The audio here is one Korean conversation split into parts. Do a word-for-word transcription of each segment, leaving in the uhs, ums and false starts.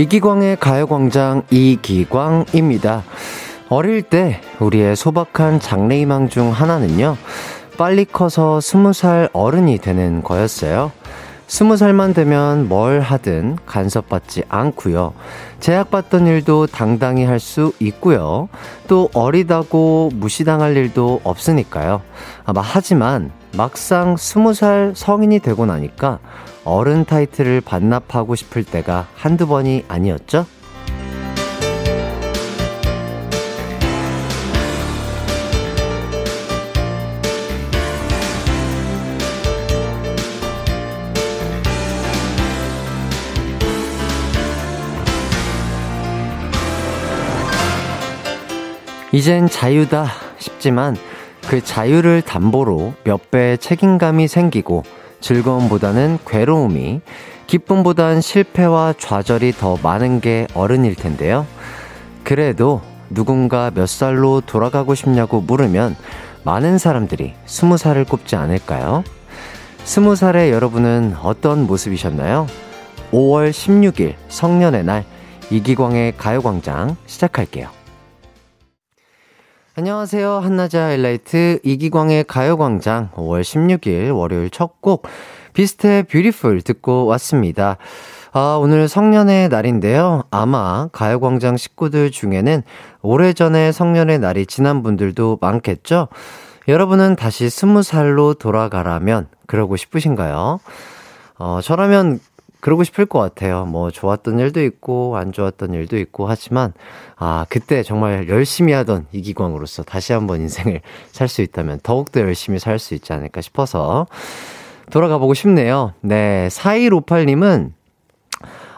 이기광의 가요광장 이기광입니다. 어릴 때 우리의 소박한 장래희망 중 하나는요, 빨리 커서 스무 살 어른이 되는 거였어요. 스무 살만 되면 뭘 하든 간섭받지 않고요, 제약받던 일도 당당히 할 수 있고요, 또 어리다고 무시당할 일도 없으니까요. 아마 하지만 막상 스무 살 성인이 되고 나니까 어른 타이틀을 반납하고 싶을 때가 한두 번이 아니었죠? 이젠 자유다 싶지만 그 자유를 담보로 몇 배의 책임감이 생기고, 즐거움보다는 괴로움이, 기쁨보단 실패와 좌절이 더 많은 게 어른일 텐데요. 그래도 누군가 몇 살로 돌아가고 싶냐고 물으면 많은 사람들이 스무 살을 꼽지 않을까요? 스무 살의 여러분은 어떤 모습이셨나요? 오월 십육일 성년의 날, 이기광의 가요광장 시작할게요. 안녕하세요. 한나자 엘라이트 이기광의 가요광장 오월 십육일 월요일 첫 곡 비스트의 뷰티풀 듣고 왔습니다. 아, 오늘 성년의 날인데요, 아마 가요광장 식구들 중에는 오래전에 성년의 날이 지난 분들도 많겠죠? 여러분은 다시 스무 살로 돌아가라면 그러고 싶으신가요? 어, 저라면 그러고 싶을 것 같아요. 뭐 좋았던 일도 있고 안 좋았던 일도 있고 하지만, 아, 그때 정말 열심히 하던 이기광으로서 다시 한번 인생을 살 수 있다면 더욱더 열심히 살 수 있지 않을까 싶어서 돌아가 보고 싶네요. 네, 사일오팔님은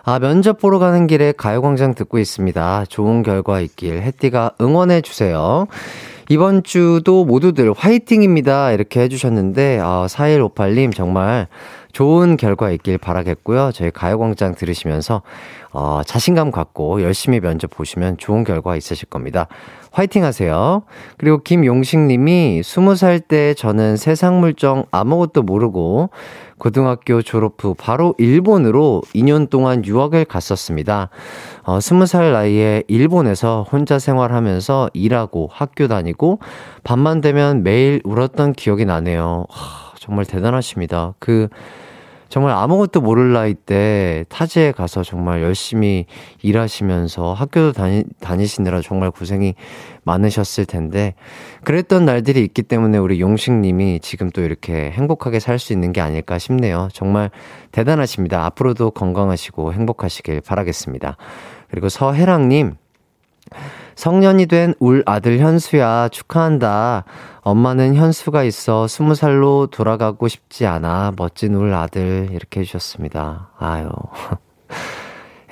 아, 면접 보러 가는 길에 가요광장 듣고 있습니다. 좋은 결과 있길 해띠가 응원해 주세요. 이번 주도 모두들 화이팅입니다. 이렇게 해주셨는데, 아, 사일오팔님 정말 좋은 결과 있길 바라겠고요. 저희 가요광장 들으시면서 어, 자신감 갖고 열심히 면접 보시면 좋은 결과 있으실 겁니다. 화이팅 하세요. 그리고 김용식님이 스무 살 때 저는 세상 물정 아무것도 모르고 고등학교 졸업 후 바로 일본으로 이 년 동안 유학을 갔었습니다. 어, 스무 살 나이에 일본에서 혼자 생활하면서 일하고 학교 다니고 밤만 되면 매일 울었던 기억이 나네요. 하, 정말 대단하십니다. 그 정말 아무것도 모를 나이 때 타지에 가서 정말 열심히 일하시면서 학교도 다니, 다니시느라 정말 고생이 많으셨을 텐데, 그랬던 날들이 있기 때문에 우리 용식님이 지금 또 이렇게 행복하게 살 수 있는 게 아닐까 싶네요. 정말 대단하십니다. 앞으로도 건강하시고 행복하시길 바라겠습니다. 그리고 서혜랑님, 성년이 된 울 아들 현수야 축하한다. 엄마는 현수가 있어 스무 살로 돌아가고 싶지 않아. 멋진 울 아들, 이렇게 해주셨습니다. 아유,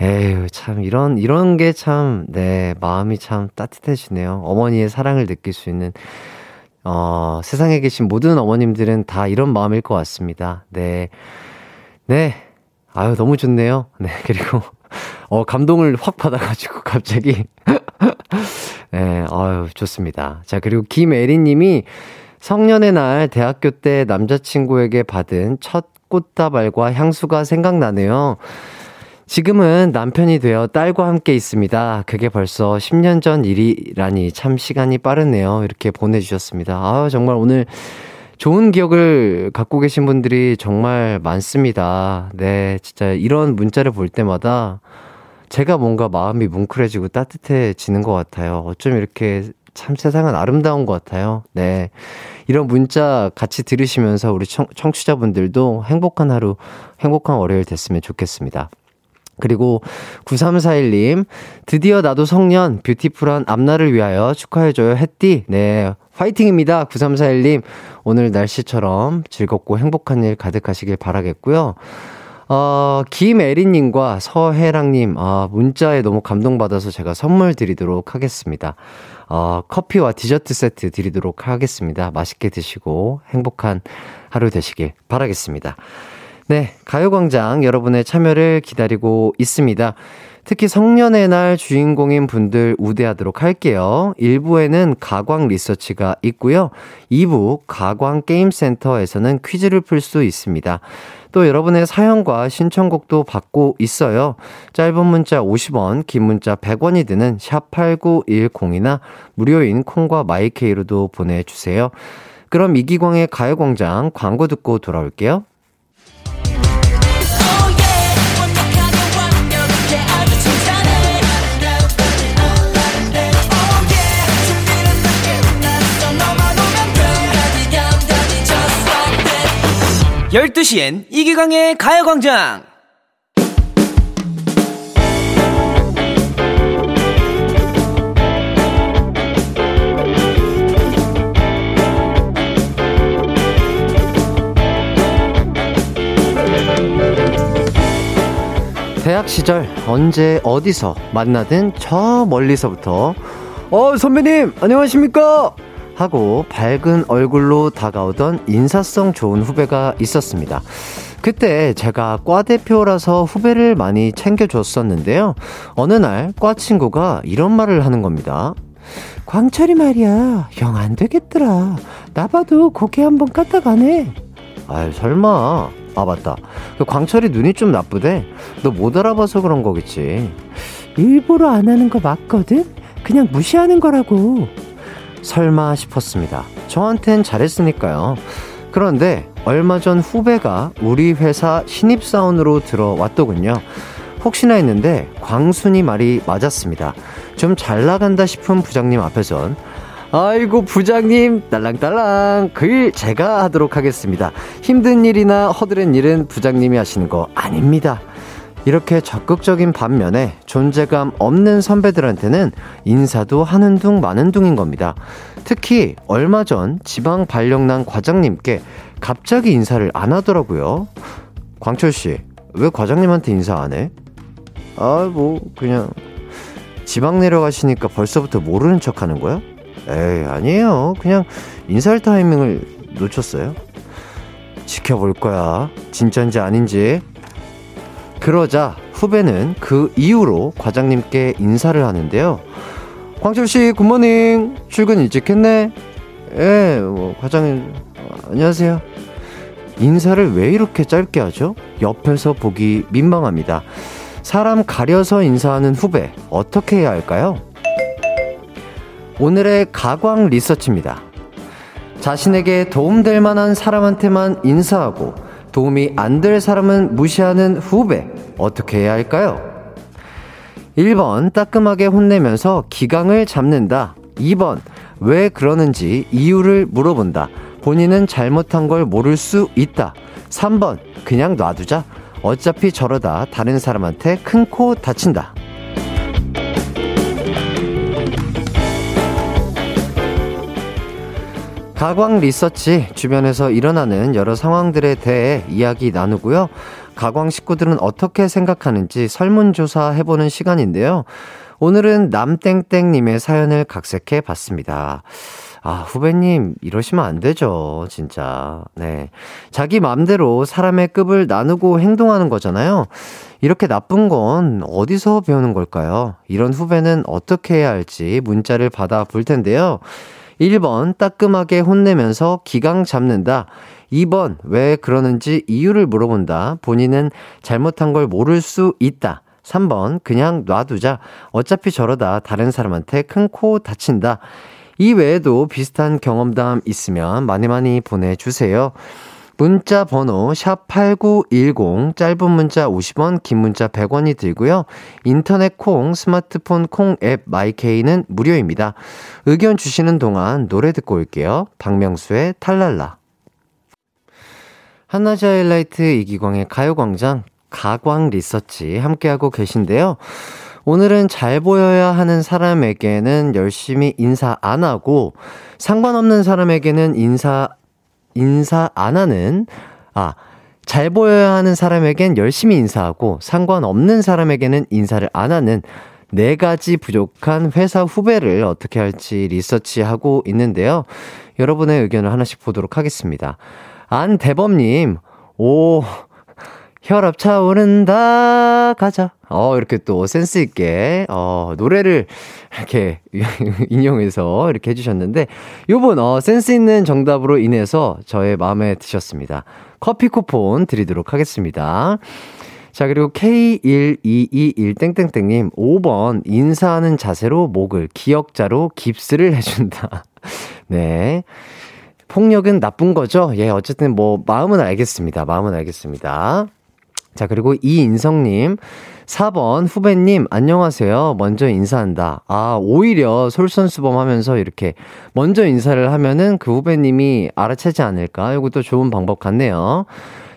에휴, 참 이런 이런 게 참, 네, 마음이 참 따뜻해지네요. 어머니의 사랑을 느낄 수 있는, 어, 세상에 계신 모든 어머님들은 다 이런 마음일 것 같습니다. 네, 네, 아유 너무 좋네요. 네, 그리고 어, 감동을 확 받아가지고 갑자기. 네, 아유, 좋습니다. 자, 그리고 김애리님이 성년의 날 대학교 때 남자친구에게 받은 첫 꽃다발과 향수가 생각나네요. 지금은 남편이 되어 딸과 함께 있습니다. 그게 벌써 십 년 전 일이라니 참 시간이 빠르네요. 이렇게 보내주셨습니다. 아유, 정말 오늘 좋은 기억을 갖고 계신 분들이 정말 많습니다. 네, 진짜 이런 문자를 볼 때마다 제가 뭔가 마음이 뭉클해지고 따뜻해지는 것 같아요. 어쩜 이렇게 참 세상은 아름다운 것 같아요. 네, 이런 문자 같이 들으시면서 우리 청, 청취자분들도 행복한 하루, 행복한 월요일 됐으면 좋겠습니다. 그리고 구삼사일님, 드디어 나도 성년, 뷰티풀한 앞날을 위하여 축하해줘요 햇띠. 네, 화이팅입니다. 구삼사일님, 오늘 날씨처럼 즐겁고 행복한 일 가득하시길 바라겠고요. 어, 김애리님과 서혜랑님, 아, 문자에 너무 감동받아서 제가 선물 드리도록 하겠습니다. 어, 커피와 디저트 세트 드리도록 하겠습니다. 맛있게 드시고 행복한 하루 되시길 바라겠습니다. 네, 가요광장 여러분의 참여를 기다리고 있습니다. 특히 성년의 날 주인공인 분들 우대하도록 할게요. 일 부에는 가광 리서치가 있고요, 이 부 가광 게임센터에서는 퀴즈를 풀 수 있습니다. 또 여러분의 사연과 신청곡도 받고 있어요. 짧은 문자 오십 원, 긴 문자 백 원이 드는 샵팔구일공이나 무료인 콩과 마이케이로도 보내주세요. 그럼 이기광의 가요광장 광고 듣고 돌아올게요. 열두 시엔 이기광의 가요광장. 대학 시절 언제 어디서 만나든 저 멀리서부터 어 선배님 안녕하십니까 하고 밝은 얼굴로 다가오던 인사성 좋은 후배가 있었습니다. 그때 제가 과 대표라서 후배를 많이 챙겨줬었는데요. 어느 날 과 친구가 이런 말을 하는 겁니다. 광철이 말이야, 영 안 되겠더라. 나 봐도 고개 한번 까딱 안 해. 아이 설마. 아 맞다, 광철이 눈이 좀 나쁘대. 너 못 알아봐서 그런 거겠지. 일부러 안 하는 거 맞거든. 그냥 무시하는 거라고. 설마 싶었습니다. 저한텐 잘했으니까요. 그런데 얼마 전 후배가 우리 회사 신입사원으로 들어왔더군요. 혹시나 했는데 광순이 말이 맞았습니다. 좀 잘나간다 싶은 부장님 앞에선 아이고 부장님 딸랑딸랑 그 일 제가 하도록 하겠습니다. 힘든 일이나 허드렛 일은 부장님이 하시는 거 아닙니다. 이렇게 적극적인 반면에 존재감 없는 선배들한테는 인사도 하는 둥 마는 둥인 겁니다. 특히 얼마 전 지방 발령난 과장님께 갑자기 인사를 안 하더라고요. 광철씨, 왜 과장님한테 인사 안 해? 아, 뭐 그냥 지방 내려가시니까 벌써부터 모르는 척 하는 거야? 에이, 아니에요. 그냥 인사할 타이밍을 놓쳤어요. 지켜볼 거야. 진짜인지 아닌지. 그러자 후배는 그 이후로 과장님께 인사를 하는데요. 광철씨 굿모닝, 출근 일찍 했네. 예, 뭐 과장님 안녕하세요. 인사를 왜 이렇게 짧게 하죠? 옆에서 보기 민망합니다. 사람 가려서 인사하는 후배 어떻게 해야 할까요? 오늘의 가광 리서치입니다. 자신에게 도움될 만한 사람한테만 인사하고 도움이 안 될 사람은 무시하는 후배 어떻게 해야 할까요? 일 번 따끔하게 혼내면서 기강을 잡는다. 이 번 왜 그러는지 이유를 물어본다. 본인은 잘못한 걸 모를 수 있다. 삼 번 그냥 놔두자. 어차피 저러다 다른 사람한테 큰 코 다친다. 가광 리서치, 주변에서 일어나는 여러 상황들에 대해 이야기 나누고요. 가광 식구들은 어떻게 생각하는지 설문조사 해보는 시간인데요. 오늘은 남땡땡님의 사연을 각색해 봤습니다. 아, 후배님, 이러시면 안 되죠, 진짜. 네. 자기 마음대로 사람의 급을 나누고 행동하는 거잖아요. 이렇게 나쁜 건 어디서 배우는 걸까요? 이런 후배는 어떻게 해야 할지 문자를 받아 볼 텐데요. 일 번 따끔하게 혼내면서 기강 잡는다. 이 번 왜 그러는지 이유를 물어본다. 본인은 잘못한 걸 모를 수 있다. 삼 번 그냥 놔두자. 어차피 저러다 다른 사람한테 큰 코 다친다. 이 외에도 비슷한 경험담 있으면 많이 많이 보내주세요. 문자 번호 샵팔구일공, 짧은 문자 오십 원, 긴 문자 백 원이 들고요. 인터넷 콩, 스마트폰 콩 앱 마이케이는 무료입니다. 의견 주시는 동안 노래 듣고 올게요. 박명수의 탈랄라. 한낮의 하이라이트 이기광의 가요광장 가광 리서치 함께하고 계신데요. 오늘은 잘 보여야 하는 사람에게는 열심히 인사 안 하고 상관없는 사람에게는 인사 인사 안 하는, 아, 잘 보여야 하는 사람에겐 열심히 인사하고 상관없는 사람에게는 인사를 안 하는 네 가지 부족한 회사 후배를 어떻게 할지 리서치하고 있는데요. 여러분의 의견을 하나씩 보도록 하겠습니다. 안대범님, 오, 혈압 차오른다 가자. 어, 이렇게 또 센스 있게 어, 노래를 이렇게 인용해서 이렇게 해주셨는데 요번 어, 센스 있는 정답으로 인해서 저의 마음에 드셨습니다. 커피 쿠폰 드리도록 하겠습니다. 자, 그리고 케이 일이이일 님 오 번 인사하는 자세로 목을 기역자로 깁스를 해준다. 네. 폭력은 나쁜 거죠? 예, 어쨌든 뭐 마음은 알겠습니다. 마음은 알겠습니다. 자, 그리고 이인성님 사 번 후배님 안녕하세요. 먼저 인사한다. 아, 오히려 솔선수범하면서 이렇게 먼저 인사를 하면은 그 후배님이 알아채지 않을까? 이것도 좋은 방법 같네요.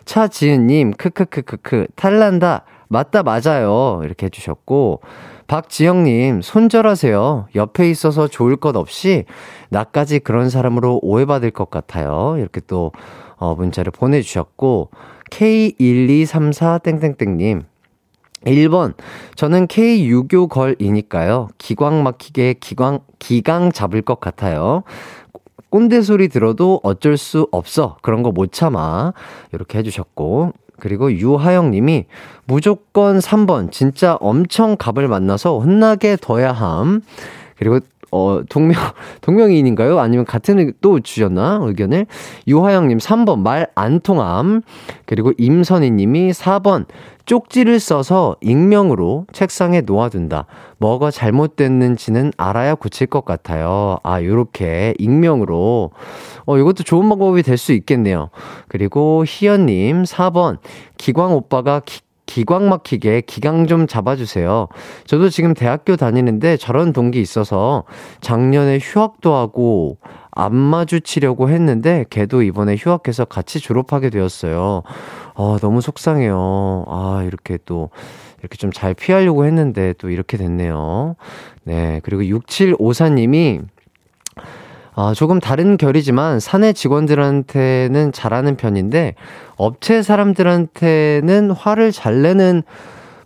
차지은님 크크크크크 탈란다. 맞다 맞아요. 이렇게 해주셨고 박지영님 손절하세요. 옆에 있어서 좋을 것 없이 나까지 그런 사람으로 오해받을 것 같아요. 이렇게 또 어, 문자를 보내주셨고 케이 일이삼사 님 일 번 저는 케이 육십오 걸이니까요. 기광 막히게 기광, 기강 잡을 것 같아요. 꼰대 소리 들어도 어쩔 수 없어. 그런 거 못 참아. 이렇게 해주셨고 그리고 유하영님이 무조건 삼 번 진짜 엄청 갑을 만나서 혼나게 둬야 함. 그리고 어 동명 동명이인인가요? 아니면 같은 또 주셨나 의견을? 유하영님 삼 번 말 안 통함. 그리고 임선희님이 사 번 쪽지를 써서 익명으로 책상에 놓아둔다. 뭐가 잘못됐는지는 알아야 고칠 것 같아요. 아, 요렇게 익명으로. 어, 이것도 좋은 방법이 될 수 있겠네요. 그리고 희연님 사 번 기광 오빠가 기, 기광 막히게 기강 좀 잡아주세요. 저도 지금 대학교 다니는데 저런 동기 있어서 작년에 휴학도 하고 안 마주치려고 했는데 걔도 이번에 휴학해서 같이 졸업하게 되었어요. 아, 너무 속상해요. 아, 이렇게 또 이렇게 좀 잘 피하려고 했는데 또 이렇게 됐네요. 네, 그리고 육칠오사 님이 아, 조금 다른 결이지만 사내 직원들한테는 잘하는 편인데 업체 사람들한테는 화를 잘 내는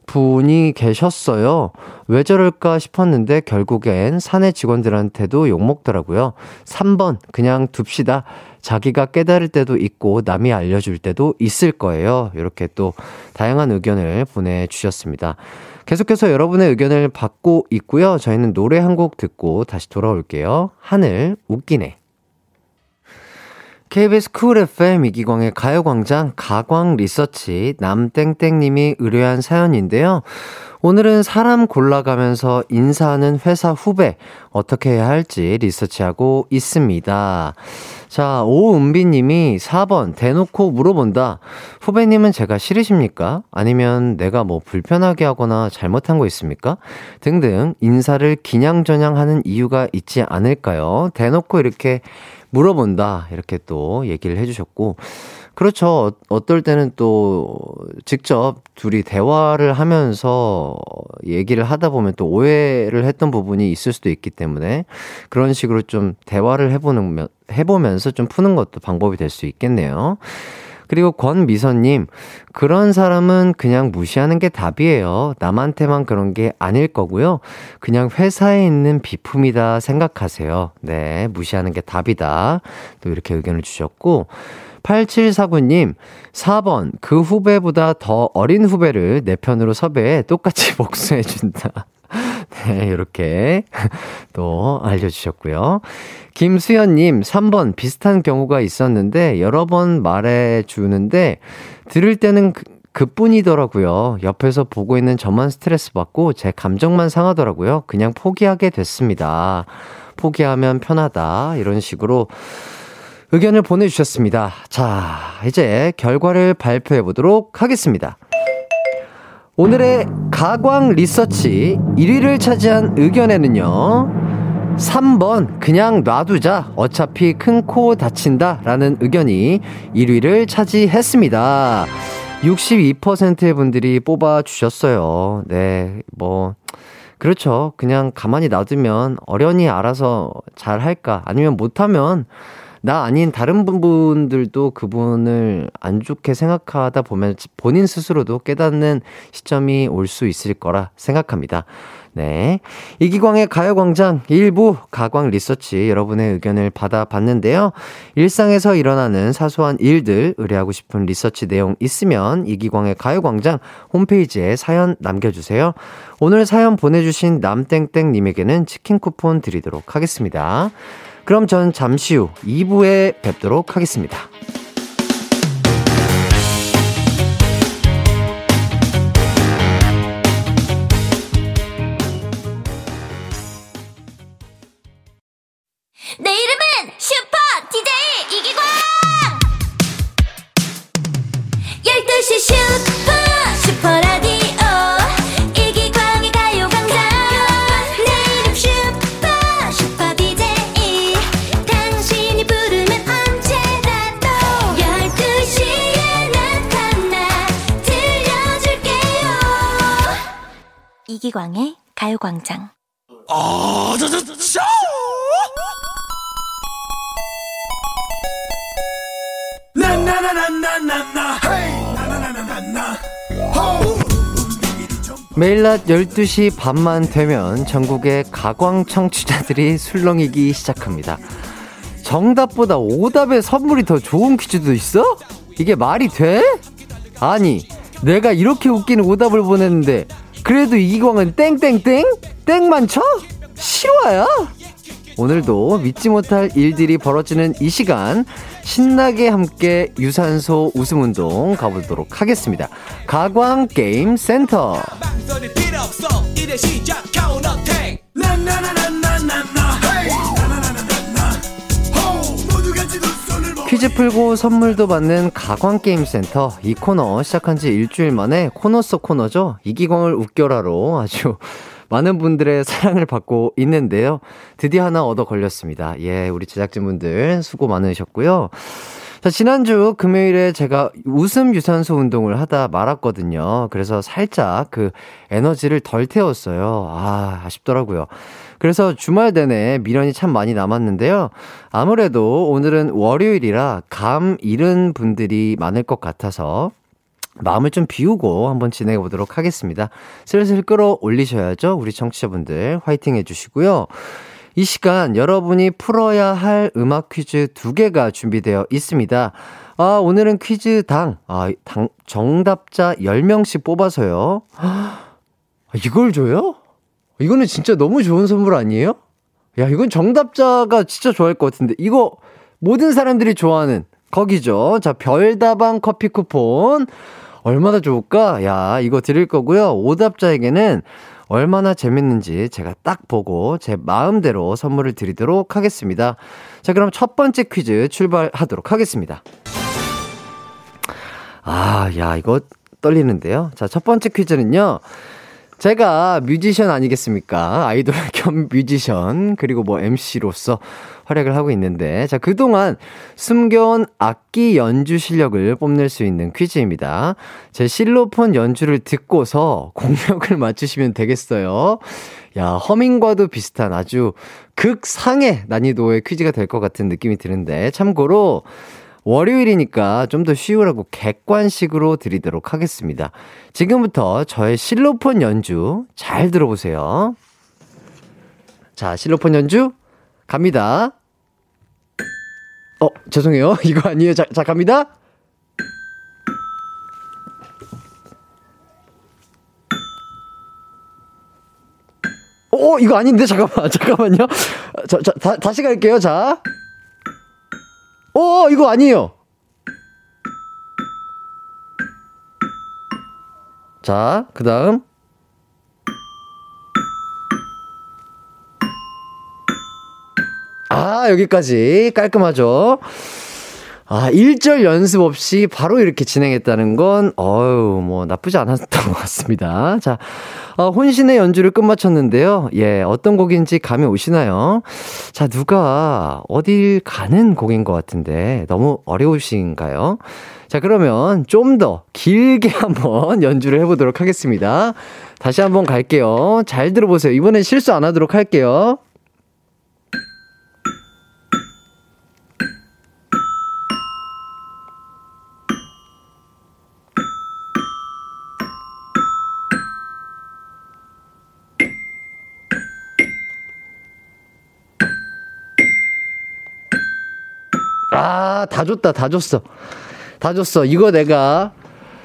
분이 계셨어요. 왜 저럴까 싶었는데 결국엔 사내 직원들한테도 욕먹더라고요. 삼 번 그냥 둡시다. 자기가 깨달을 때도 있고 남이 알려줄 때도 있을 거예요. 이렇게 또 다양한 의견을 보내주셨습니다. 계속해서 여러분의 의견을 받고 있고요. 저희는 노래 한 곡 듣고 다시 돌아올게요. 하늘 웃기네. 케이비에스 쿨 에프엠 이기광의 가요광장 가광 리서치 남땡땡님이 의뢰한 사연인데요. 오늘은 사람 골라가면서 인사하는 회사 후배 어떻게 해야 할지 리서치하고 있습니다. 자, 오은비님이 사 번 대놓고 물어본다. 후배님은 제가 싫으십니까? 아니면 내가 뭐 불편하게 하거나 잘못한 거 있습니까? 등등 인사를 기냥저냥 하는 이유가 있지 않을까요? 대놓고 이렇게 물어본다. 이렇게 또 얘기를 해주셨고 그렇죠. 어떨 때는 또 직접 둘이 대화를 하면서 얘기를 하다 보면 또 오해를 했던 부분이 있을 수도 있기 때문에 그런 식으로 좀 대화를 해보는, 해보면서 좀 푸는 것도 방법이 될 수 있겠네요. 그리고 권미선님 그런 사람은 그냥 무시하는 게 답이에요. 남한테만 그런 게 아닐 거고요. 그냥 회사에 있는 비품이다 생각하세요. 네, 무시하는 게 답이다. 또 이렇게 의견을 주셨고 팔칠사구 님 사 번 그 후배보다 더 어린 후배를 내 편으로 섭외해 똑같이 복수해준다. 네, 이렇게 또 알려주셨고요. 김수연님 삼 번 비슷한 경우가 있었는데 여러 번 말해주는데 들을 때는 그, 그뿐이더라고요. 옆에서 보고 있는 저만 스트레스 받고 제 감정만 상하더라고요. 그냥 포기하게 됐습니다. 포기하면 편하다. 이런 식으로 의견을 보내주셨습니다. 자, 이제 결과를 발표해 보도록 하겠습니다. 오늘의 가광 리서치 일 위를 차지한 의견에는요 삼 번 그냥 놔두자 어차피 큰 코 다친다 라는 의견이 일 위를 차지했습니다. 육십이 퍼센트의 분들이 뽑아주셨어요. 네, 뭐 그렇죠. 그냥 가만히 놔두면 어련히 알아서 잘할까 아니면 못하면 나 아닌 다른 분들도 그분을 안 좋게 생각하다 보면 본인 스스로도 깨닫는 시점이 올 수 있을 거라 생각합니다. 네, 이기광의 가요광장 일부 가광 리서치 여러분의 의견을 받아봤는데요. 일상에서 일어나는 사소한 일들 의뢰하고 싶은 리서치 내용 있으면 이기광의 가요광장 홈페이지에 사연 남겨주세요. 오늘 사연 보내주신 남땡땡님에게는 치킨 쿠폰 드리도록 하겠습니다. 그럼 전 잠시 후 이 부에 뵙도록 하겠습니다. 내 이름은 슈퍼 디제이 이기광! 열두 시 슈퍼 슈퍼라디오 이기광의 가요광장. 아, 저, 저, 저! 매일 낮 열두 시 반만 되면 전국의 가광 청취자들이 술렁이기 시작합니다. 정답보다 오답의 선물이 더 좋은 퀴즈도 있어? 이게 말이 돼? 아니, 내가 이렇게 웃기는 오답을 보냈는데 그래도 이기광은 땡땡땡? 땡만 쳐? 실화야? 오늘도 믿지 못할 일들이 벌어지는 이 시간 신나게 함께 유산소 웃음 운동 가보도록 하겠습니다. 가광 게임 센터. 퀴즈 풀고 선물도 받는 가광게임센터. 이 코너 시작한 지 일주일 만에 코너 속 코너죠. 이기광을 웃겨라로 아주 많은 분들의 사랑을 받고 있는데요. 드디어 하나 얻어 걸렸습니다. 예, 우리 제작진분들 수고 많으셨고요. 자, 지난주 금요일에 제가 웃음 유산소 운동을 하다 말았거든요. 그래서 살짝 그 에너지를 덜 태웠어요. 아, 아쉽더라고요. 그래서 주말 내내 미련이 참 많이 남았는데요. 아무래도 오늘은 월요일이라 감 잃은 분들이 많을 것 같아서 마음을 좀 비우고 한번 진행해 보도록 하겠습니다. 슬슬 끌어올리셔야죠. 우리 청취자분들 화이팅 해주시고요. 이 시간 여러분이 풀어야 할 음악 퀴즈 두 개가 준비되어 있습니다. 아, 오늘은 퀴즈 당, 아, 당 정답자 열 명씩 뽑아서요. 이걸 줘요? 이거는 진짜 너무 좋은 선물 아니에요? 야, 이건 정답자가 진짜 좋아할 것 같은데. 이거 모든 사람들이 좋아하는 거기죠. 자, 별다방 커피 쿠폰 얼마나 좋을까? 야, 이거 드릴 거고요. 오답자에게는 얼마나 재밌는지 제가 딱 보고 제 마음대로 선물을 드리도록 하겠습니다. 자, 그럼 첫 번째 퀴즈 출발하도록 하겠습니다. 아, 야, 이거 떨리는데요. 자, 첫 번째 퀴즈는요. 제가 뮤지션 아니겠습니까? 아이돌 겸 뮤지션, 그리고 뭐 엠씨로서 활약을 하고 있는데, 자, 그동안 숨겨온 악기 연주 실력을 뽐낼 수 있는 퀴즈입니다. 제 실로폰 연주를 듣고서 공명을 맞추시면 되겠어요. 야, 허밍과도 비슷한 아주 극상의 난이도의 퀴즈가 될 것 같은 느낌이 드는데, 참고로 월요일이니까 좀 더 쉬우라고 객관식으로 드리도록 하겠습니다. 지금부터 저의 실로폰 연주 잘 들어보세요. 자, 실로폰 연주 갑니다. 어, 죄송해요. 이거 아니에요. 자, 자 갑니다. 오, 이거 아닌데? 잠깐만, 잠깐만요. 자, 자, 다, 다시 갈게요. 자. 어, 이거 아니에요. 자, 그 다음. 아, 여기까지 깔끔하죠. 아, 일 절 연습 없이 바로 이렇게 진행했다는 건, 어유, 뭐, 나쁘지 않았던 것 같습니다. 자, 어, 혼신의 연주를 끝마쳤는데요. 예, 어떤 곡인지 감이 오시나요? 자, 누가 어딜 가는 곡인 것 같은데, 너무 어려우신가요? 자, 그러면 좀 더 길게 한번 연주를 해보도록 하겠습니다. 다시 한번 갈게요. 잘 들어보세요. 이번엔 실수 안 하도록 할게요. 아, 다 줬다. 다 줬어. 다 줬어. 이거 내가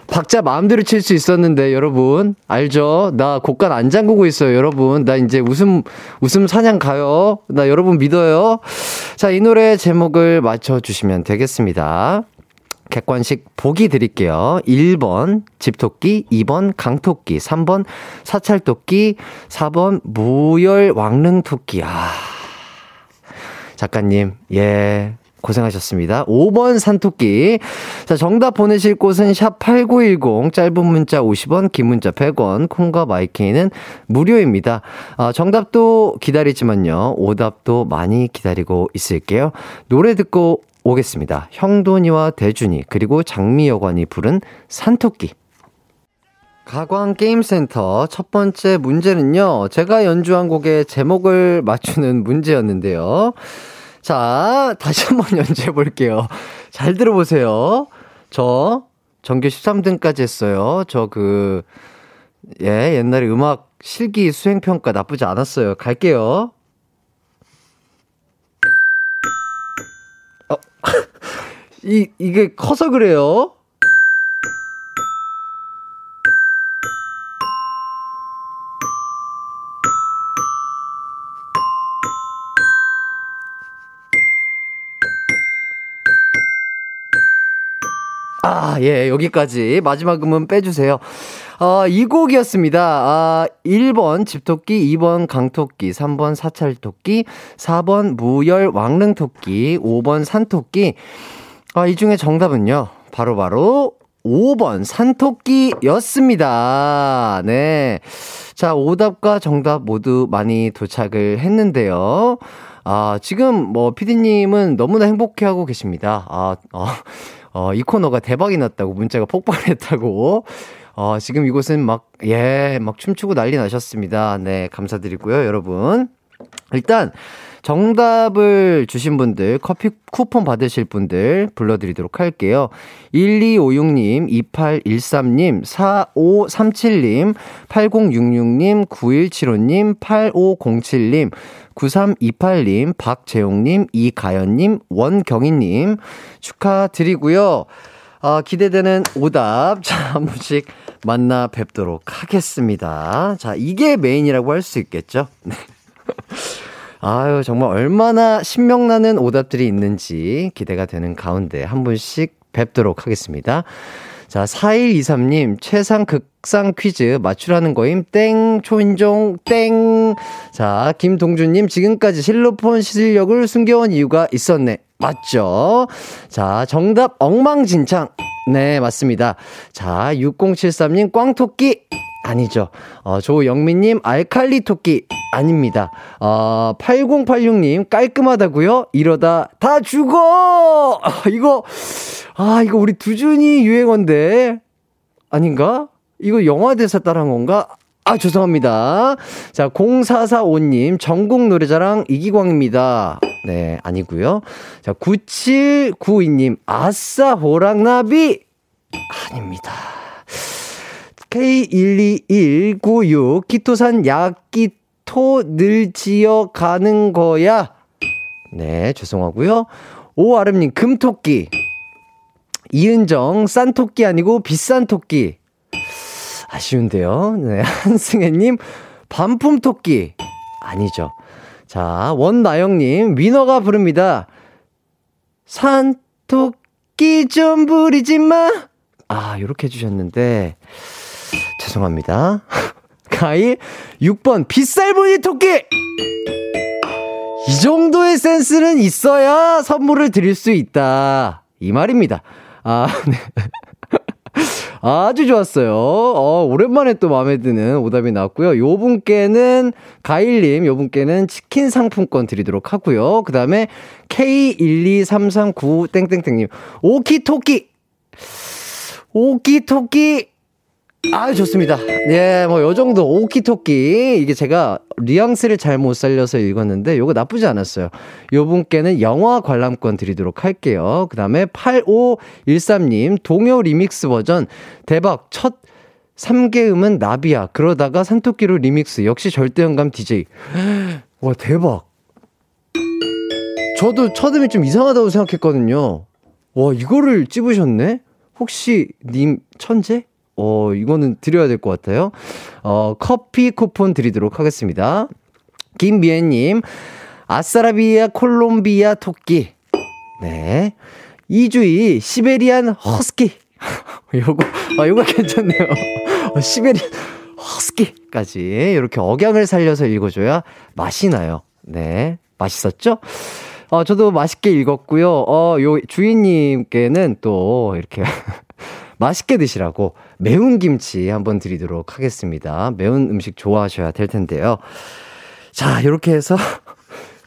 박자 마음대로 칠 수 있었는데, 여러분. 알죠? 나 곡간 안 잠그고 있어요, 여러분. 나 이제 웃음, 웃음 사냥 가요. 나 여러분 믿어요. 자, 이 노래 제목을 맞춰주시면 되겠습니다. 객관식 보기 드릴게요. 일 번 집토끼, 이 번 강토끼, 삼 번 사찰토끼, 사 번 무열왕릉토끼. 아. 작가님, 예. 고생하셨습니다. 오 번 산토끼. 자, 정답 보내실 곳은 샵 팔구일공, 짧은 문자 오십 원, 긴 문자 백 원, 콩과 마이케이는 무료입니다. 아, 정답도 기다리지만요, 오답도 많이 기다리고 있을게요. 노래 듣고 오겠습니다. 형돈이와 대준이, 그리고 장미여관이 부른 산토끼. 가광게임센터 첫 번째 문제는요, 제가 연주한 곡의 제목을 맞추는 문제였는데요. 자, 다시 한번 연주해 볼게요. 잘 들어보세요. 저 전교 십삼 등까지 했어요. 저 그, 예, 옛날에 음악 실기 수행평가 나쁘지 않았어요. 갈게요. 어, 이, 이게 커서 그래요. 아, 예, 여기까지. 마지막 음은 빼주세요. 어, 이 곡이었습니다. 아, 일 번 집토끼, 이 번 강토끼, 삼 번 사찰토끼, 사 번 무열왕릉토끼, 오 번 산토끼. 아, 이 중에 정답은요, 바로바로 오 번 산토끼였습니다. 네. 자, 오답과 정답 모두 많이 도착을 했는데요. 아, 지금 뭐, 피디님은 너무나 행복해하고 계십니다. 아, 어. 어, 이 코너가 대박이 났다고, 문자가 폭발했다고. 어, 지금 이곳은 막, 예, 막 춤추고 난리 나셨습니다. 네, 감사드리고요, 여러분. 일단, 정답을 주신 분들, 커피 쿠폰 받으실 분들 불러드리도록 할게요. 일이오육 님, 이팔일삼 님, 사오삼칠 님, 팔공육육 님, 구일칠오 님, 팔오공칠 님, 구삼이팔 님, 박재용님, 이가연님, 원경희님 축하드리고요. 아, 기대되는 오답, 자, 한 분씩 만나 뵙도록 하겠습니다. 자, 이게 메인이라고 할 수 있겠죠? 네. 아유, 정말 얼마나 신명나는 오답들이 있는지 기대가 되는 가운데 한 분씩 뵙도록 하겠습니다. 자, 사일이삼 님, 최상 극상 퀴즈 맞추라는 거임, 땡, 초인종, 땡. 자, 김동준님, 지금까지 실로폰 실력을 숨겨온 이유가 있었네. 맞죠? 자, 정답, 엉망진창. 네, 맞습니다. 자, 육공칠삼 님, 꽝토끼. 아니죠. 어, 조영민님, 알칼리 토끼. 아닙니다. 어, 팔공팔육 님, 깔끔하다고요? 이러다 다 죽어! 아, 이거, 아, 이거 우리 두준이 유행어인데. 아닌가? 이거 영화 대사 따라한 건가? 아, 죄송합니다. 자, 공사사오 님, 전국 노래자랑 이기광입니다. 네, 아니고요. 자, 구칠구이 님, 아싸, 호랑나비. 아닙니다. 케이 일이일구육, 키토산 야키토 늘지어 가는 거야. 네, 죄송하고요. 오아름님, 금토끼. 이은정, 싼 토끼 아니고 비싼 토끼. 아쉬운데요. 네, 한승혜님, 반품 토끼. 아니죠. 자, 원나영님, 위너가 부릅니다. 산토끼 좀 부리지 마. 아, 요렇게 해주셨는데. 죄송합니다. 가일 육 번 빗살무늬 토끼. 이 정도의 센스는 있어야 선물을 드릴 수 있다, 이 말입니다. 아, 네. 아주 좋았어요. 어, 오랜만에 또 마음에 드는 오답이 나왔고요. 요 분께는, 가일님, 요 분께는 치킨 상품권 드리도록 하고요. 그 다음에 케이 일이삼삼구 님, 오키토끼. 오키토끼. 아유, 좋습니다. 예, 뭐, 요 정도. 오키토끼. 이게 제가 뉘앙스를 잘 못 살려서 읽었는데, 요거 나쁘지 않았어요. 요 분께는 영화 관람권 드리도록 할게요. 그 다음에 팔오일삼 님, 동요 리믹스 버전. 대박. 첫 삼 개음은 나비야. 그러다가 산토끼로 리믹스. 역시 절대영감 디제이. 와, 대박. 저도 처음에 좀 이상하다고 생각했거든요. 와, 이거를 찝으셨네? 혹시 님 천재? 어, 이거는 드려야 될 것 같아요. 어, 커피 쿠폰 드리도록 하겠습니다. 김미애님, 아싸라비아 콜롬비아 토끼. 네. 이주희, 시베리안 허스키. 요거, 아, 요거 괜찮네요. 시베리안 허스키까지. 이렇게 억양을 살려서 읽어줘야 맛이 나요. 네. 맛있었죠? 어, 저도 맛있게 읽었고요. 어, 요 주인님께는 또 이렇게 맛있게 드시라고 매운 김치 한번 드리도록 하겠습니다. 매운 음식 좋아하셔야 될 텐데요. 자, 이렇게 해서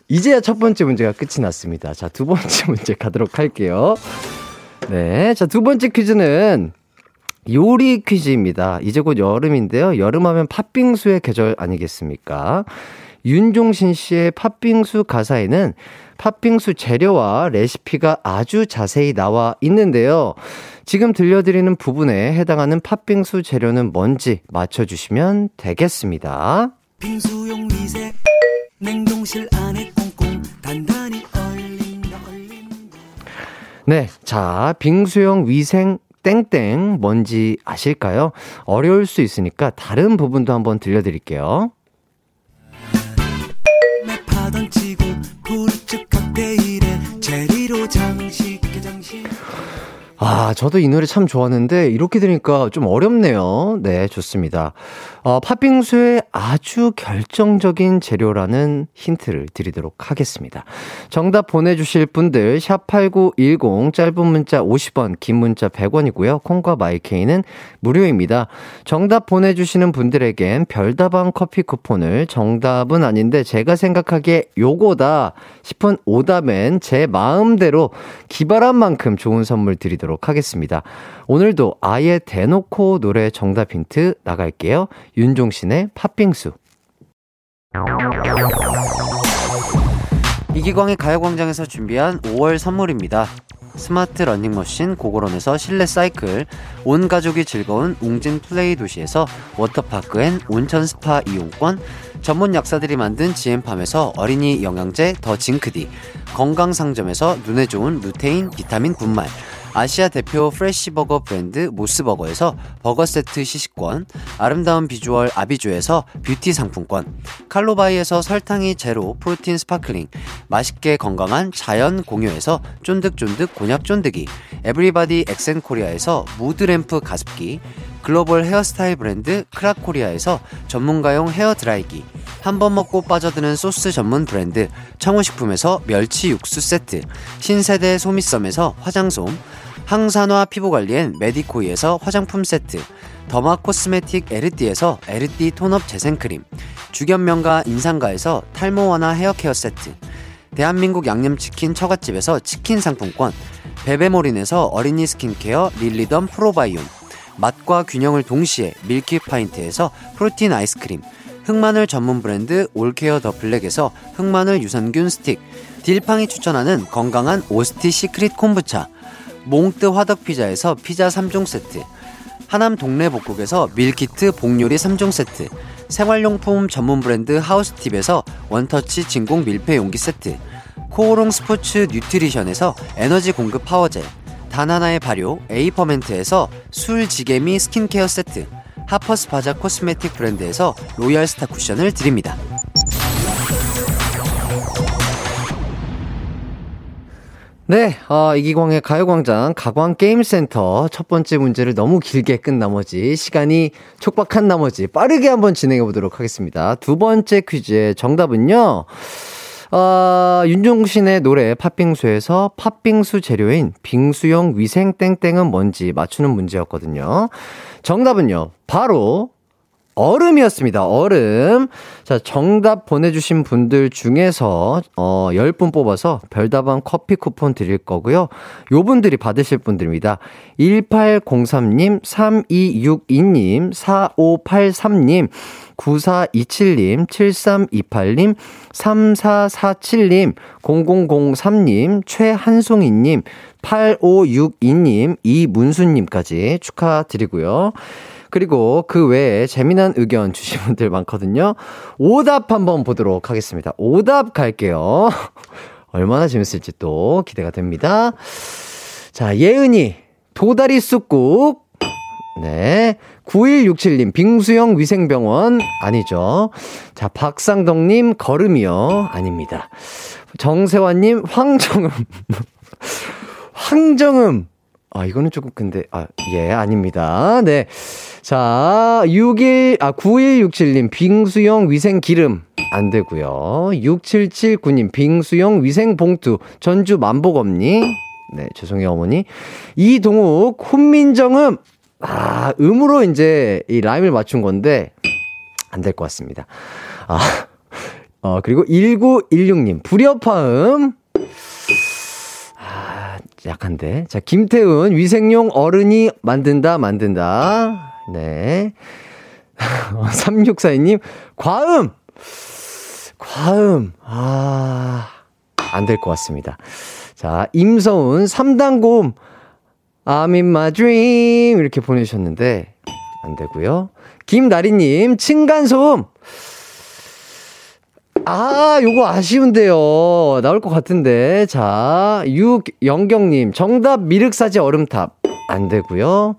이제야 첫 번째 문제가 끝이 났습니다. 자, 두 번째 문제 가도록 할게요. 네, 자, 두 번째 퀴즈는 요리 퀴즈입니다. 이제 곧 여름인데요. 여름하면 팥빙수의 계절 아니겠습니까? 윤종신 씨의 팥빙수 가사에는 팥빙수 재료와 레시피가 아주 자세히 나와 있는데요. 지금 들려드리는 부분에 해당하는 팥빙수 재료는 뭔지 맞춰주시면 되겠습니다. 빙수용 미세, 냉동실 안에 꽁꽁 단단히 얼린다 얼린다. 네, 자, 빙수용 위생 땡땡 뭔지 아실까요? 어려울 수 있으니까 다른 부분도 한번 들려드릴게요. 아, 저도 이 노래 참 좋았는데 이렇게 들으니까 좀 어렵네요. 네, 좋습니다. 어, 팥빙수의 아주 결정적인 재료라는 힌트를 드리도록 하겠습니다. 정답 보내주실 분들 샵팔구일공, 짧은 문자 오십 원, 긴 문자 백 원이고요. 콩과 마이케이는 무료입니다. 정답 보내주시는 분들에겐 별다방 커피 쿠폰을, 정답은 아닌데 제가 생각하기에 요거다 싶은 오답엔 제 마음대로 기발한 만큼 좋은 선물 드리도록 하겠습니다. 오늘도 아예 대놓고 노래 정답 힌트 나갈게요. 윤종신의 팥빙수. 이기광의 가요광장에서 준비한 오월 선물입니다. 스마트 러닝머신 고고런에서 실내 사이클, 온 가족이 즐거운 웅진 플레이 도시에서 워터파크 앤 온천 스파 이용권, 전문 약사들이 만든 지엠팜에서 어린이 영양제 더 징크디, 건강상점에서 눈에 좋은 루테인 비타민 군말, 아시아 대표 프레시버거 브랜드 모스버거에서 버거세트 시식권, 아름다운 비주얼 아비주에서 뷰티 상품권, 칼로바이에서 설탕이 제로 프로틴 스파클링, 맛있게 건강한 자연 공유에서 쫀득쫀득 곤약 쫀득이, 에브리바디 엑센코리아에서 무드램프 가습기, 글로벌 헤어스타일 브랜드 크락코리아에서 전문가용 헤어드라이기, 한 번 먹고 빠져드는 소스 전문 브랜드 청우식품에서 멸치 육수 세트, 신세대 소미썸에서 화장솜, 항산화 피부관리엔 메디코이에서 화장품 세트, 더마 코스메틱 에르띠에서 에르띠 톤업 재생크림, 주견명가 인상가에서 탈모 완화 헤어케어 세트, 대한민국 양념치킨 처갓집에서 치킨 상품권, 베베모린에서 어린이 스킨케어 릴리덤 프로바이옴, 맛과 균형을 동시에 밀키파인트에서 프로틴 아이스크림, 흑마늘 전문 브랜드 올케어 더 블랙에서 흑마늘 유산균 스틱, 딜팡이 추천하는 건강한 오스티 시크릿 콤부차, 몽뜨 화덕피자에서 피자 삼 종 세트, 하남 동네복국에서 밀키트 복요리 삼 종 세트, 생활용품 전문 브랜드 하우스팁에서 원터치 진공 밀폐용기 세트, 코오롱 스포츠 뉴트리션에서 에너지 공급 파워젤, 단 하나의 발효 에이퍼멘트에서 술지개미 스킨케어 세트, 하퍼스 바자 코스메틱 브랜드에서 로얄스타 쿠션을 드립니다. 네, 어, 이기광의 가요광장 가광게임센터 첫 번째 문제를 너무 길게 끈 나머지, 시간이 촉박한 나머지 빠르게 한번 진행해 보도록 하겠습니다. 두 번째 퀴즈의 정답은요, 어, 윤종신의 노래 팥빙수에서 팥빙수 재료인 빙수용 위생 땡땡은 뭔지 맞추는 문제였거든요. 정답은요, 바로 얼음이었습니다. 얼음. 자, 정답 보내주신 분들 중에서 어, 십 분 뽑아서 별다방 커피 쿠폰 드릴 거고요. 요 분들이 받으실 분들입니다. 일팔공삼 님, 삼이육이 님, 사오팔삼 님, 구사이칠 님, 칠삼이팔 님, 삼사사칠 님, 공공공삼 님, 최한송이님, 팔오육이 님, 이문수님까지 축하드리고요. 그리고 그 외에 재미난 의견 주신 분들 많거든요. 오답 한번 보도록 하겠습니다. 오답 갈게요. 얼마나 재밌을지 또 기대가 됩니다. 자, 예은이 도다리 쑥국. 네. 구일육칠님 빙수형 위생병원 아니죠. 자, 박상덕님 걸음이요 아닙니다. 정세환님 황정음. 황정음. 아, 이거는 조금 근데, 아, 예, 아닙니다. 네. 자, 육일, 아, 구일육칠님, 빙수형 위생 기름. 안 되고요. 육칠칠구님, 빙수형 위생 봉투. 전주 만복엄니. 네, 죄송해요, 어머니. 이동욱, 훈민정음. 아, 음으로 이제 이 라임을 맞춘 건데, 안 될 것 같습니다. 아, 어, 그리고 일구일육님, 불협화음. 약한데. 자, 김태훈, 위생용 어른이 만든다, 만든다. 네. 삼육사이님, 과음! 과음. 아, 안 될 것 같습니다. 자, 임서훈, 삼단 고음. I'm in my dream. 이렇게 보내주셨는데, 안 되고요. 김나리님, 층간소음. 아, 요거 아쉬운데요. 나올 것 같은데. 자, 유영경님, 정답 미륵사지 얼음탑. 안 되고요.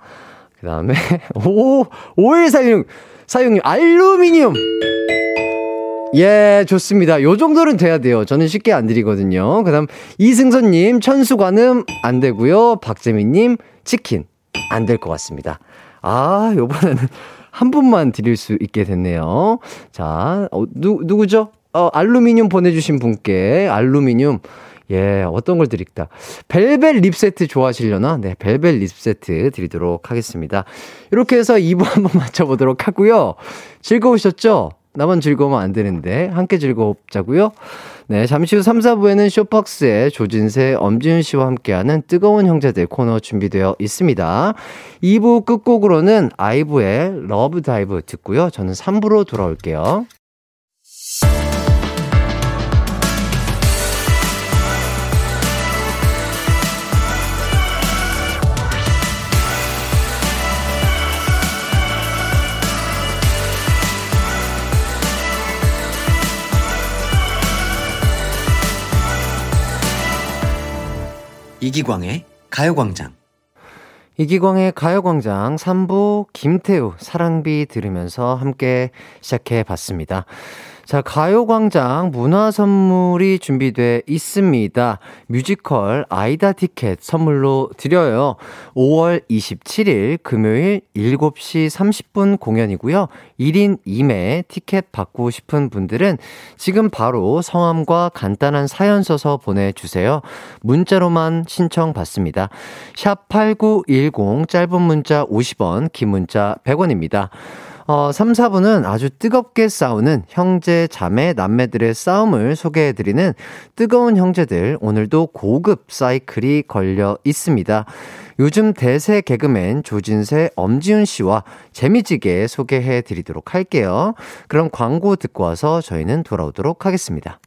그 다음에, 오, 오일사육, 사육님, 알루미늄. 예, 좋습니다. 요 정도는 돼야 돼요. 저는 쉽게 안 드리거든요. 그 다음, 이승선님, 천수관음. 안 되고요. 박재민님, 치킨. 안 될 것 같습니다. 아, 요번에는 한 분만 드릴 수 있게 됐네요. 자, 어, 누, 누구죠? 어, 알루미늄 보내주신 분께 알루미늄, 예, 어떤 걸 드릴까? 벨벳 립세트 좋아하시려나? 네, 벨벳 립세트 드리도록 하겠습니다. 이렇게 해서 이 부 한번 맞춰보도록 하고요. 즐거우셨죠? 나만 즐거우면 안 되는데 함께 즐겁자고요. 네, 잠시 후 삼, 사 부에는 쇼박스의 조진세, 엄지윤 씨와 함께하는 뜨거운 형제들 코너 준비되어 있습니다. 이 부 끝곡으로는 아이브의 러브다이브 듣고요. 저는 삼 부로 돌아올게요. 이기광의 가요광장. 이기광의 가요광장 삼 부 김태우 사랑비 들으면서 함께 시작해봤습니다. 자, 가요광장 문화선물이 준비되어 있습니다. 뮤지컬 아이다 티켓 선물로 드려요. 오월 이십칠일 금요일 일곱 시 삼십 분 공연이고요. 일인 이매 티켓 받고 싶은 분들은 지금 바로 성함과 간단한 사연 써서 보내주세요. 문자로만 신청 받습니다. 샵 팔구일공 짧은 문자 오십 원, 긴 문자 백 원입니다. 어, 삼, 사 부는 아주 뜨겁게 싸우는 형제, 자매, 남매들의 싸움을 소개해드리는 뜨거운 형제들. 오늘도 고급 사이클이 걸려 있습니다. 요즘 대세 개그맨 조진세, 엄지윤 씨와 재미지게 소개해드리도록 할게요. 그럼 광고 듣고 와서 저희는 돌아오도록 하겠습니다.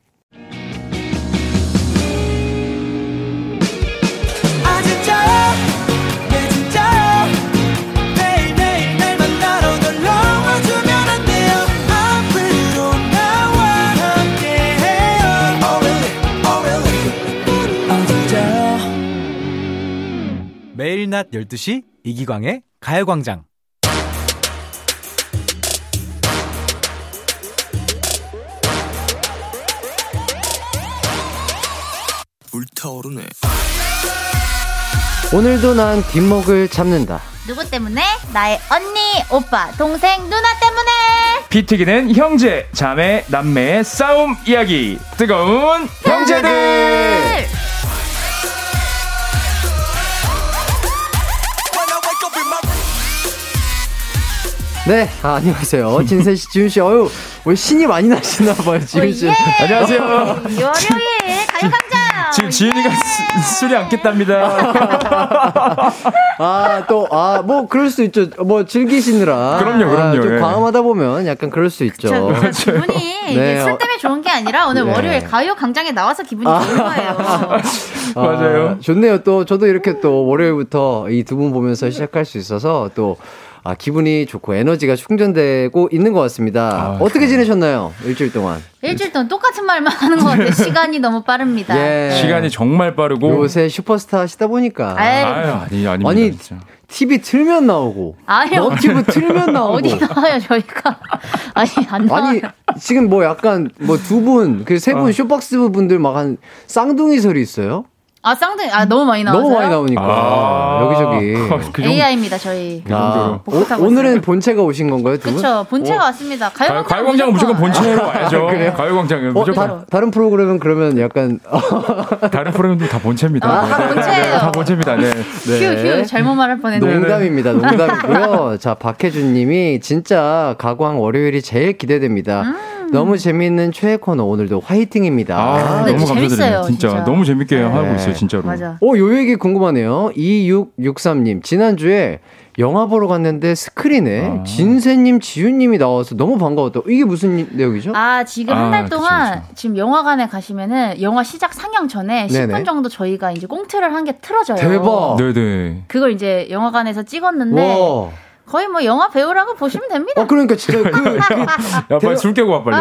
매일 낮 열두 시 이기광의 가요광장. 불타오르네. 오늘도 난 뒷목을 잡는다. 누구 때문에? 나의 언니, 오빠, 동생, 누나 때문에. 피 튀기는 형제, 자매, 남매의 싸움 이야기. 뜨거운 형제들, 형제들! 네, 아, 안녕하세요. 진세씨, 지윤씨, 어유, 왜 신이 많이 나시나봐요, 지윤씨. 예! 안녕하세요. 월요일, 가요광장! 지금 지윤이가 예! 술이 안 깼답니다. 아, 또, 아, 뭐, 그럴 수 있죠. 뭐, 즐기시느라. 그럼요, 그럼요. 아, 좀 예. 과음하다 보면 약간 그럴 수 있죠. 그쵸, 그쵸. 기분이 네. 술 때문에 좋은 게 아니라 오늘 네. 월요일 가요광장에 나와서 기분이 아. 좋은 거예요. 아, 맞아요. 좋네요. 또, 저도 이렇게 또 월요일부터 이 두 분 보면서 시작할 수 있어서 또, 아, 기분이 좋고 에너지가 충전되고 있는 것 같습니다. 아, 어떻게 지내셨나요? 일주일 동안. 일주일 동안 똑같은 말만 하는 것 같아요. 시간이 너무 빠릅니다. 예. 시간이 정말 빠르고. 요새 슈퍼스타 하시다 보니까. 아유, 아니, 아닙니다, 아니 진짜. 티비 틀면 나오고. 아니, 너튜브 틀면 나오고. 어디 나와요, 저희가. 아니, 안 나와요. 아니, 지금 뭐 약간 뭐 두 분, 그 세 분 어. 쇼박스 분들 막 한 쌍둥이 설이 있어요? 아, 쌍둥이, 아, 너무 많이 나와요. 너무 많이 나오니까. 아~ 여기저기. 그 에이아이입니다, 저희. 아~ 오, 오늘은 본체가 오신 건가요, 두 분? 그쵸, 본체가 어? 왔습니다. 가요광장 가요광장은 무조건, 무조건 본체로 와야죠. 그래요? 가요광장은 어, 무조건. 다, 다른 프로그램은 그러면 약간. 다른 프로그램도 다 본체입니다. 아, 네. 다 본체예요. 네, 다 본체입니다, 네. 네. 휴, 휴, 잘못 말할 뻔 했네요. 농담입니다, 농담이고요. 자, 박혜준 님이 진짜 가광 월요일이 제일 기대됩니다. 음. 너무 재미있는 최애 코너 오늘도 화이팅입니다. 아, 네, 너무 감사드립니다. 진짜, 진짜 너무 재밌게 네. 하고 있어요, 진짜로. 맞아. 오, 요 얘기 궁금하네요. 이육육삼 님 지난주에 영화 보러 갔는데 스크린에 아. 진세님, 지윤님이 나와서 너무 반가웠다. 이게 무슨 내용이죠? 아, 지금 한 달 아, 동안 그쵸, 그쵸. 지금 영화관에 가시면은 영화 시작 상영 전에 네네. 십 분 정도 저희가 이제 꽁트를 한 게 틀어져요. 대박. 네네. 그걸 이제 영화관에서 찍었는데. 와. 거의 뭐 영화 배우라고 보시면 됩니다. 아, 그러니까 진짜 그, 그 야, 빨리 술 깨고 와 빨리.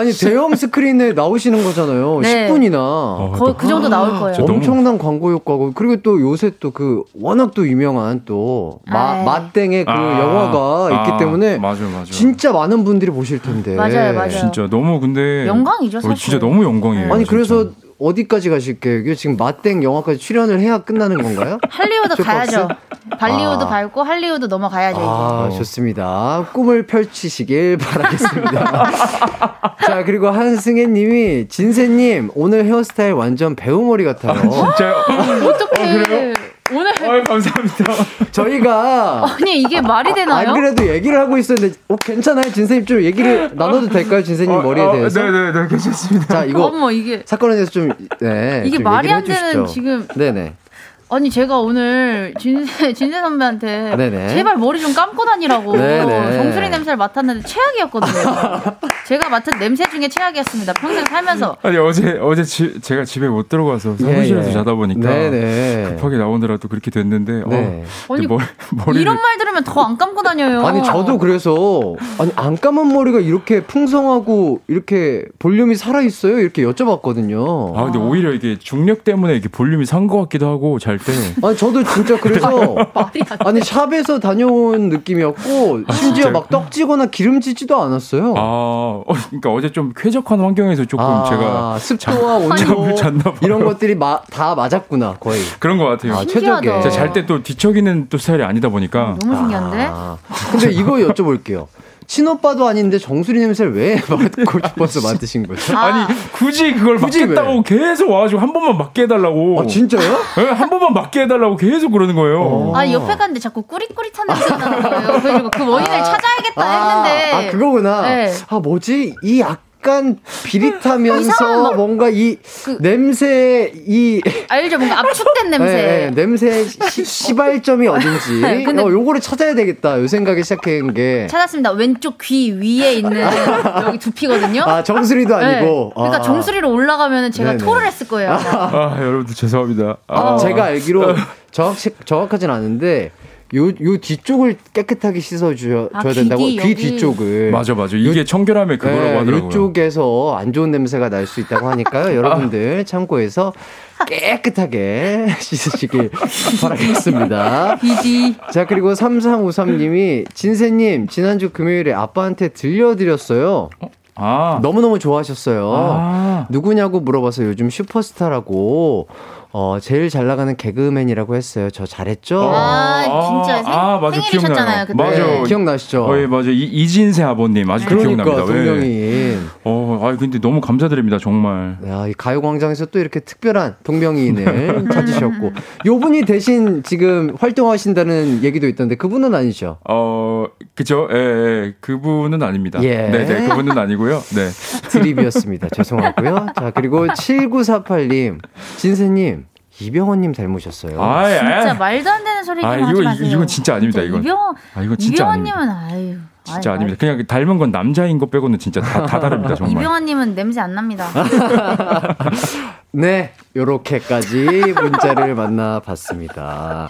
아니, 대형 스크린에 나오시는 거잖아요. 네. 십 분이나. 어, 거, 그 정도 나올 거예요. 엄청난 광고 효과고. 그리고 또 요새 또 그 워낙 또 유명한 또 마, 마땡의 그 아, 영화가 아, 있기 때문에 맞아요, 맞아요. 진짜 많은 분들이 보실 텐데. 맞아요, 맞아요. 진짜 너무 근데 영광이죠, 사실. 진짜 너무 영광이에요. 아니, 진짜. 그래서 어디까지 가실 계획이요? 지금 마땡 영화까지 출연을 해야 끝나는 건가요? 할리우드 가야죠. 발리우드 아. 밟고 할리우드 넘어가야죠. 아, 이제. 좋습니다. 꿈을 펼치시길 바라겠습니다. 자, 그리고 한승혜님이 진세님 오늘 헤어스타일 완전 배우머리 같아요. 아, 진짜요? 어떡해. 어, 그래요? 오늘 아유, 감사합니다. 저희가 아니 이게 말이 되나요? 안 그래도 얘기를 하고 있었는데 어, 괜찮아요? 진세님 좀 얘기를 나눠도 될까요? 진세님 어, 머리에 대해서. 네네네 어, 네, 네, 괜찮습니다. 자, 이거 어머, 이게 사건에 대해서 좀 네, 이게 좀 말이 안 되는 지금 네네. 아니, 제가 오늘 진세, 진세 선배한테 네네. 제발 머리 좀 감고 다니라고 네네. 정수리 냄새를 맡았는데 최악이었거든요. 제가 맡은 냄새 중에 최악이었습니다. 평생 살면서. 아니, 어제, 어제 지, 제가 집에 못 들어가서 사무실에서 예, 예. 자다 보니까 네네. 급하게 나오느라 또 그렇게 됐는데 네. 어, 아니, 머리, 머리를... 이런 말 들으면 더 안 감고 다녀요. 아니, 저도 그래서 아니, 안 감은 머리가 이렇게 풍성하고 이렇게 볼륨이 살아있어요? 이렇게 여쭤봤거든요. 아, 근데 아. 오히려 이게 중력 때문에 이렇게 볼륨이 산 것 같기도 하고 잘 때. 아니, 저도 진짜 그래서 아니 샵에서 다녀온 느낌이었고 아, 심지어 막 떡지거나 기름지지도 않았어요. 아, 어, 그러니까 어제 좀 쾌적한 환경에서 조금 아, 제가 습도와 온도 이런 것들이 마, 다 맞았구나 거의. 그런 것 같아요. 아, 최적의. 제가 잘 때 또 뒤척이는 또 스타일이 아니다 보니까. 너무 신기한데. 아, 근데 이거 여쭤볼게요. 친오빠도 아닌데 정수리 냄새를 왜 맡고 싶어서 맡으신 거죠? 아. 아니, 굳이 그걸 굳이 맡겠다고 왜? 계속 와가지고 한 번만 맡게 해달라고. 아, 진짜요? 네, 한 번만 맡게 해달라고 계속 그러는 거예요. 아, 옆에 갔는데 자꾸 꾸릿꾸릿한 냄새가 나는 거예요. 그래가지고 그 원인을 아. 찾아야겠다 아. 했는데. 아, 그거구나. 네. 아, 뭐지? 이 약. 약간 비릿하면서 뭔가 이 그, 냄새 이 알죠, 뭔가 압축된 냄새 네, 네, 냄새 시, 시발점이 어딘지 네, 근데, 어, 요거를 찾아야 되겠다 요 생각에 시작한 게 찾았습니다. 왼쪽 귀 위에 있는 여기 두피거든요. 아, 정수리도 아니고 네, 그러니까 아. 정수리로 올라가면 제가 네네. 토를 했을 거예요. 아, 아, 여러분들 죄송합니다. 아. 제가 알기로 정확 정확하진 않은데. 요, 요 뒤쪽을 깨끗하게 씻어줘야 아, 된다고. 귀 여기. 뒤쪽을. 맞아, 맞아. 이게 요, 청결함에 그거라고 네, 하더라고요. 이쪽에서 안 좋은 냄새가 날 수 있다고 하니까요. 아. 여러분들 참고해서 깨끗하게 씻으시길 바라겠습니다. 자, 그리고 삼삼오삼 님이 진세님, 지난주 금요일에 아빠한테 들려드렸어요. 어? 아. 너무너무 좋아하셨어요. 아. 누구냐고 물어봐서 요즘 슈퍼스타라고 어, 제일 잘 나가는 개그맨이라고 했어요. 저 잘했죠? 아, 아 진짜 생, 아, 맞아, 생일이셨잖아요. 그때. 맞아. 네, 기억나시죠? 어, 예, 맞아. 이, 이진세 아버님 아직 네. 기억납니다. 그러니까, 동명이인. 어, 아, 근데 너무 감사드립니다, 정말. 야, 이 가요광장에서 또 이렇게 특별한 동명이인을 찾으셨고, 요 분이 대신 지금 활동하신다는 얘기도 있던데 그분은 아니죠? 어, 그죠? 예, 예, 그분은 아닙니다. 예. 네, 네, 그분은 아니고요. 네. 드립이었습니다. 죄송하고요. 자, 그리고 칠구사팔 님, 진세님. 이병헌님 닮으셨어요. 아, 진짜 아이. 말도 안 되는 소리 좀 하지 이거, 마세요. 이건 진짜 아닙니다. 이건 이병헌, 아, 이건 진짜 이병헌님은 아유. 진짜 아유, 아닙니다. 그냥 닮은 건 남자인 것 빼고는 진짜 다, 다 다릅니다. 정말. 이병헌님은 냄새 안 납니다. 네, 요렇게까지 문자를 만나봤습니다.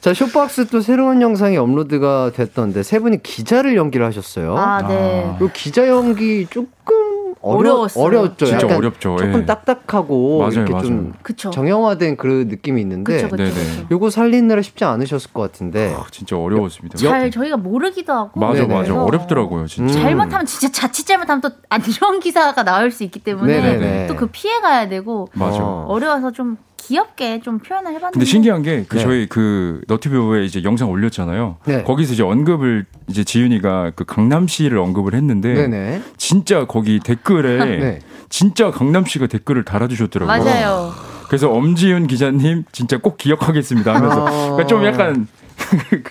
자, 쇼박스 또 새로운 영상이 업로드가 됐던데 세 분이 기자를 연기를 하셨어요. 아, 네. 그 기자 연기 조금 어려, 어려웠죠. 진짜 어렵죠. 조금 예. 딱딱하고 맞아요, 이렇게 맞아요. 좀 그쵸. 정형화된 그런 느낌이 있는데 그쵸, 그쵸, 그쵸. 요거 살리느라 쉽지 않으셨을 것 같은데. 아, 진짜 어려웠습니다. 잘 저희가 모르기도 하고. 맞아 네네. 맞아. 어렵더라고요. 진짜. 음. 잘못하면 진짜 자칫 잘못하면 또 안 좋은 기사가 나올 수 있기 때문에 또 그 피해 가야 되고. 맞아. 어려워서 좀. 귀엽게 좀 표현을 해봤는데. 근데 신기한 게 그 네. 저희 그 너튜브에 이제 영상 올렸잖아요. 네. 거기서 이제 언급을 이제 지윤이가 그 강남시를 언급을 했는데 네네. 진짜 거기 댓글에 네. 진짜 강남시가 댓글을 달아주셨더라고요. 맞아요. 그래서 엄지윤 기자님 진짜 꼭 기억하겠습니다 하면서 그러니까 좀 약간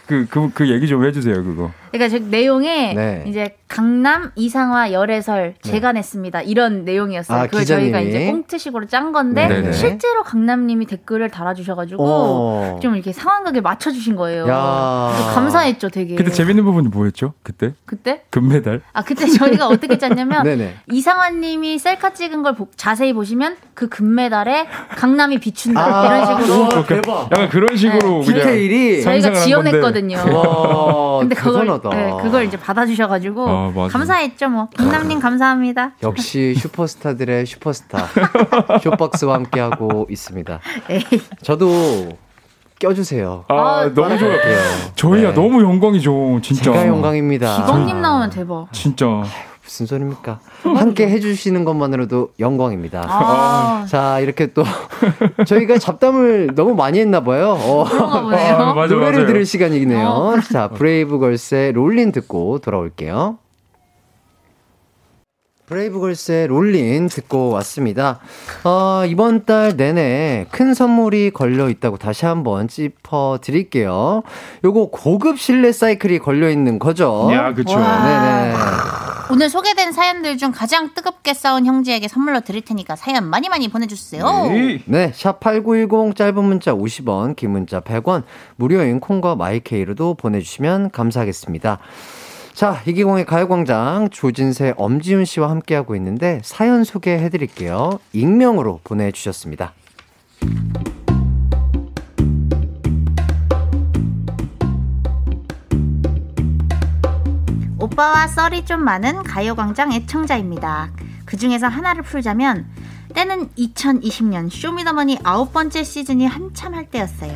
그, 그, 그 얘기 좀 해주세요 그거. 그러니까 저 내용에 네. 이제 강남 이상화 열애설 제가 네. 냈습니다 이런 내용이었어요. 아, 그걸 기자님이? 저희가 이제 꽁트식으로 짠 건데 네네. 실제로 강남님이 댓글을 달아주셔가지고 오. 좀 이렇게 상황극에 맞춰주신 거예요. 감사했죠 되게. 근데 재밌는 부분이 뭐였죠 그때? 그때? 금메달. 아 그때 저희가 어떻게 짰냐면 이상화님이 셀카 찍은 걸 보, 자세히 보시면 그 금메달에 강남이 비춘다 아, 이런 식으로. 오, 대박. 약간 그런 식으로 네. 그냥 디테일이 저희가 지원했거든요. 와, 근데 그걸 네, 그걸 이제 받아주셔가지고 아, 감사했죠 뭐. 강남님 감사합니다. 역시 슈퍼스타들의 슈퍼스타 쇼박스와 함께하고 있습니다. 에이. 저도 껴주세요. 아, 아 너무 좋아요. 저희야 네. 너무 영광이죠 진짜. 제가 영광입니다. 기광님 나오면 대박. 진짜. 아유, 무슨 소리입니까? 함께 해주시는 것만으로도 영광입니다. 아. 자 이렇게 또 저희가 잡담을 너무 많이 했나 봐요. 어. 아, 맞아, 노래를 맞아요. 들을 시간이네요. 어. 자 브레이브걸스의 롤린 듣고 돌아올게요. 브레이브걸스의 롤린 듣고 왔습니다. 어, 이번 달 내내 큰 선물이 걸려있다고 다시 한번 짚어드릴게요. 요거 고급 실내 사이클이 걸려있는 거죠. 야, 그쵸. 네네. 오늘 소개된 사연들 중 가장 뜨겁게 싸운 형제에게 선물로 드릴 테니까 사연 많이 많이 보내주세요. 네, 네 샵팔구일공 짧은 문자 오십 원, 긴 문자 백 원, 무료인 콩과 마이케이로도 보내주시면 감사하겠습니다. 자, 이기광의 가요광장 조진세, 엄지윤 씨와 함께하고 있는데 사연 소개해드릴게요. 익명으로 보내주셨습니다. 오빠와 썰이 좀 많은 가요광장 애청자입니다. 그 중에서 하나를 풀자면 때는 이천이십 년 쇼미더머니 아홉 번째 시즌이 한참 할 때였어요.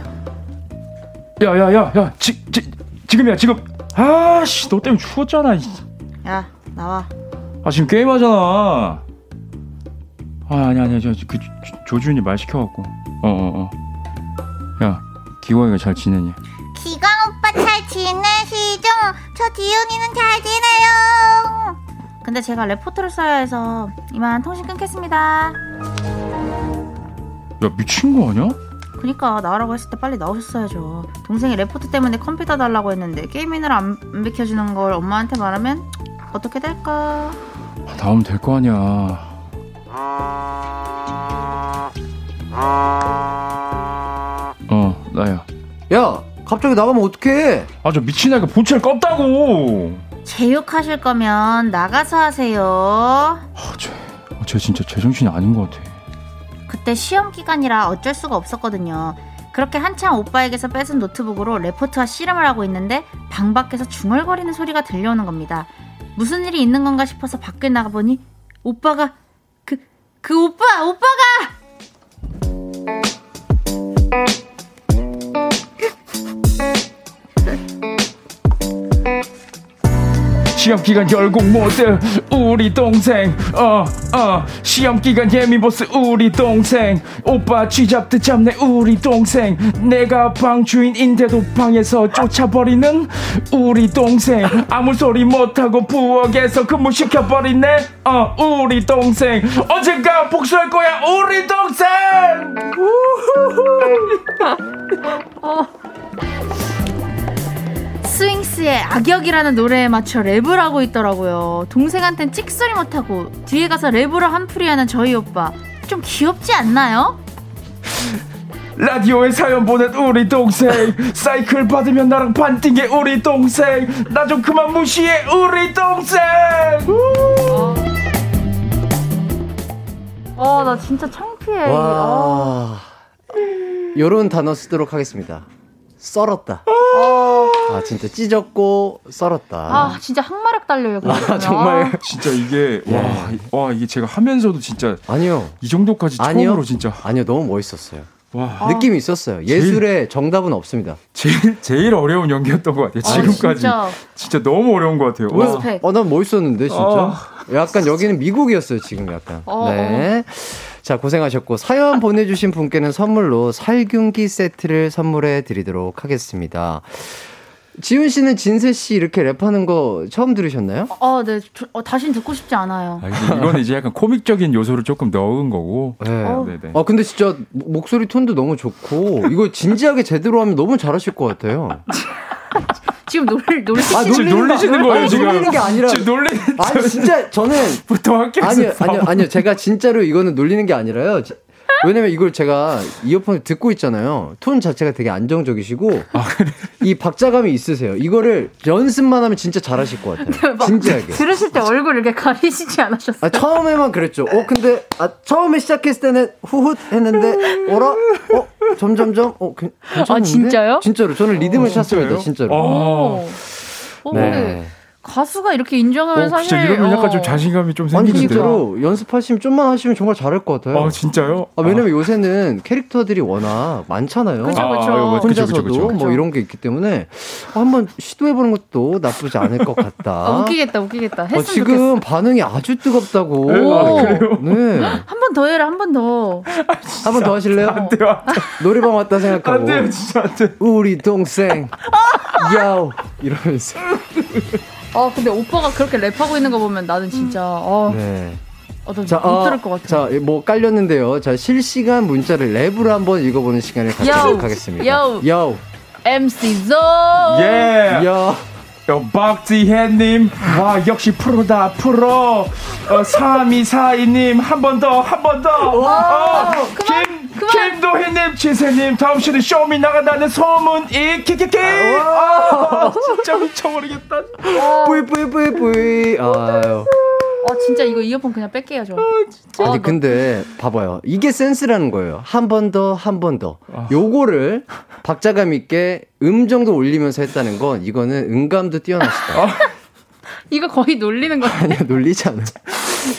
야야야야 지, 지, 지금이야 지금. 아씨 너 때문에 추웠잖아. 야 나와. 아 지금 게임하잖아. 아 아니 아니 저 그 조준이 말 시켜갖고. 어어어. 어. 야 기광이가 잘 지내니? 기광 오빠 잘 지내시죠? 저 지훈이는 잘 지내요. 근데 제가 레포트를 써야 해서 이만 통신 끊겠습니다. 야 미친 거 아니야? 그니까 나오라고 했을 때 빨리 나오셨어야죠. 동생이 레포트 때문에 컴퓨터 달라고 했는데 게임이느라 안 비켜주는 걸 엄마한테 말하면 어떻게 될까? 나오면 될 거 아니야. 어 나야. 야 갑자기 나가면 어떡해? 아 저 미친 애가 본체를 껐다고. 제 욕하실 거면 나가서 하세요. 아 쟤 쟤 진짜 제정신이 아닌 것 같아. 그때 시험 기간이라 어쩔 수가 없었거든요. 그렇게 한참 오빠에게서 뺏은 노트북으로 레포트와 씨름을 하고 있는데 방 밖에서 중얼거리는 소리가 들려오는 겁니다. 무슨 일이 있는 건가 싶어서 밖에 나가보니 오빠가 그, 그 오빠! 오빠가! 시험기간 결국 뭐 어때요? 우리 동생 어어 어, 시험기간 예민보스 우리 동생 오빠 쥐잡듯 잡네 우리 동생 내가 방 주인인데도 방에서 쫓아버리는 우리 동생 아무 소리 못하고 부엌에서 근무시켜버리네 어 우리 동생 언젠가 복수할 거야 우리 동생. 스윙스의 악역이라는 노래에 맞춰 랩을 하고 있더라고요. 동생한텐 찍소리 못하고 뒤에 가서 랩으로 한풀이하는 저희 오빠 좀 귀엽지 않나요? 라디오에 사연 보낸 우리 동생 사이클 받으면 나랑 반띵해 우리 동생 나 좀 그만 무시해 우리 동생. 아 나 진짜 창피해. 와... 요런 단어 쓰도록 하겠습니다. 썰었다. 어... 아 진짜 찢었고 썰었다. 아 진짜 항마력 달려요. 아, 정말 진짜 이게 예. 와, 와 이게 제가 하면서도 진짜 아니요 이 정도까지 아니요. 처음으로 진짜 아니요 너무 멋있었어요. 와. 느낌이 있었어요. 예술의 제일, 정답은 없습니다. 제일 제일 어려운 연기였던 것 같아요. 지금까지 아, 진짜. 진짜 너무 어려운 것 같아요. 어, 난 멋있었는데 진짜. 아. 약간 여기는 미국이었어요 지금 약간. 어. 네. 자 고생하셨고 사연 보내주신 분께는 선물로 살균기 세트를 선물해 드리도록 하겠습니다. 지훈 씨는 진세 씨 이렇게 랩하는 거 처음 들으셨나요? 어, 네. 저, 어, 다신 듣고 싶지 않아요. 아, 이건 이제 약간 코믹적인 요소를 조금 넣은 거고. 네. 어. 네네. 아, 근데 진짜 목소리 톤도 너무 좋고 이거 진지하게 제대로 하면 너무 잘하실 것 같아요. 지금 놀 놀리시 아, 지금 놀리시는 거예요 아니, 지금 놀리는 게 아니라 지금 놀리 아니 진짜 저는 보통 학교에서 아니요 아니요 제가 진짜로 이거는 놀리는 게 아니라요. 왜냐면 이걸 제가 이어폰을 듣고 있잖아요. 톤 자체가 되게 안정적이시고 아, 그래. 이 박자감이 있으세요. 이거를 연습만 하면 진짜 잘하실 것 같아요. 진지하게. 들으실 때 얼굴 이렇게 가리시지 않으셨어요? 아, 처음에만 그랬죠. 어 근데 아, 처음에 시작했을 때는 후훗 했는데 어라? 어? 점점점? 어 괜찮은데? 아 진짜요? 진짜로 저는 리듬을 찾습니다. 진짜로. 오. 오. 네. 가수가 이렇게 인정하면 어, 사실 진짜 이러면 약간 어. 좀 자신감이 좀 생기는데요. 진짜로 연습하시면 좀만 하시면 정말 잘할 것 같아요. 아 진짜요? 아 왜냐면 아. 요새는 캐릭터들이 워낙 많잖아요. 그쵸, 그쵸. 아, 혼자서도 그쵸, 그쵸, 그쵸. 뭐 이런 게 있기 때문에 한번 시도해보는 것도 나쁘지 않을 것 같다. 아, 웃기겠다, 웃기겠다. 했으면 어, 지금 좋겠어. 반응이 아주 뜨겁다고. 아, 그래요? 네. 한 번 더 해라, 한 번 더. 아, 한 번 더 하실래요? 안 돼요, 안 돼요. 노래방 왔다 생각하고. 안 돼요, 진짜 안 돼요. 우리 동생, 야오 이러면서. 아 근데 오빠가 그렇게 랩하고 있는 거 보면 나는 진짜 아, 네. 아, 자, 못 들을 것 같아요. 자, 뭐 깔렸는데요. 자 실시간 문자를 랩으로 한번 읽어보는 시간을 갖도록 하겠습니다. 야우, 야우, 엠씨 조, 예, 야, 박지혜님, 와 역시 프로다 프로. 어, 삼이사이님 한 번 더, 한 번 더. 오, 어, 그만. 김 김도희님, 진세님, 다음 시는 쇼미 나간다는 소문 이키키키. 아, 진짜 미쳐버리겠다. 뿌이 뿌이 뿌이 뿌이. 아유. 아 진짜 이거 이어폰 그냥 뺄게요 저. 아, 진짜. 아니 근데 봐봐요. 이게 센스라는 거예요. 한 번 더, 한 번 더. 아. 요거를 박자감 있게 음정도 올리면서 했다는 건 이거는 음감도 뛰어나시다. 아. 이거 거의 놀리는 거 아니야? 놀리지 않아.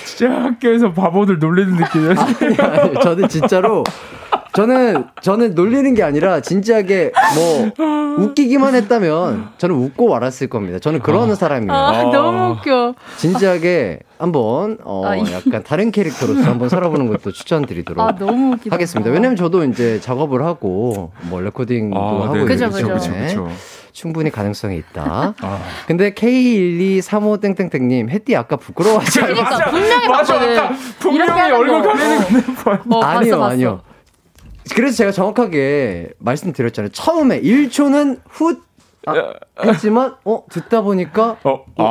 진짜 학교에서 바보들 놀리는 느낌이에요. 아니, 아니, 저는 진짜로 저는 저는 놀리는 게 아니라 진지하게 뭐 웃기기만 했다면 저는 웃고 말았을 겁니다. 저는 그러는 아, 사람이에요. 아, 너무 웃겨. 진지하게 한번 어, 아, 약간 다른 캐릭터로서 한번 살아보는 것도 추천드리도록 아, 너무 하겠습니다. 왜냐면 저도 이제 작업을 하고 뭐 레코딩도 아, 하고 있기 때문에 충분히 가능성이 있다. 아. 근데 케이 일이삼오땡땡땡님 햇띠 아까 부끄러워하지 않았어요? 그러니까 분명히 봤거든. 분명히 얼굴 가리는 거. 어, 아니요, 봤어, 아니요. 봤어. 그래서 제가 정확하게 말씀드렸잖아요. 처음에 일 초는 훗 아, 했지만 어 듣다 보니까 어, 오,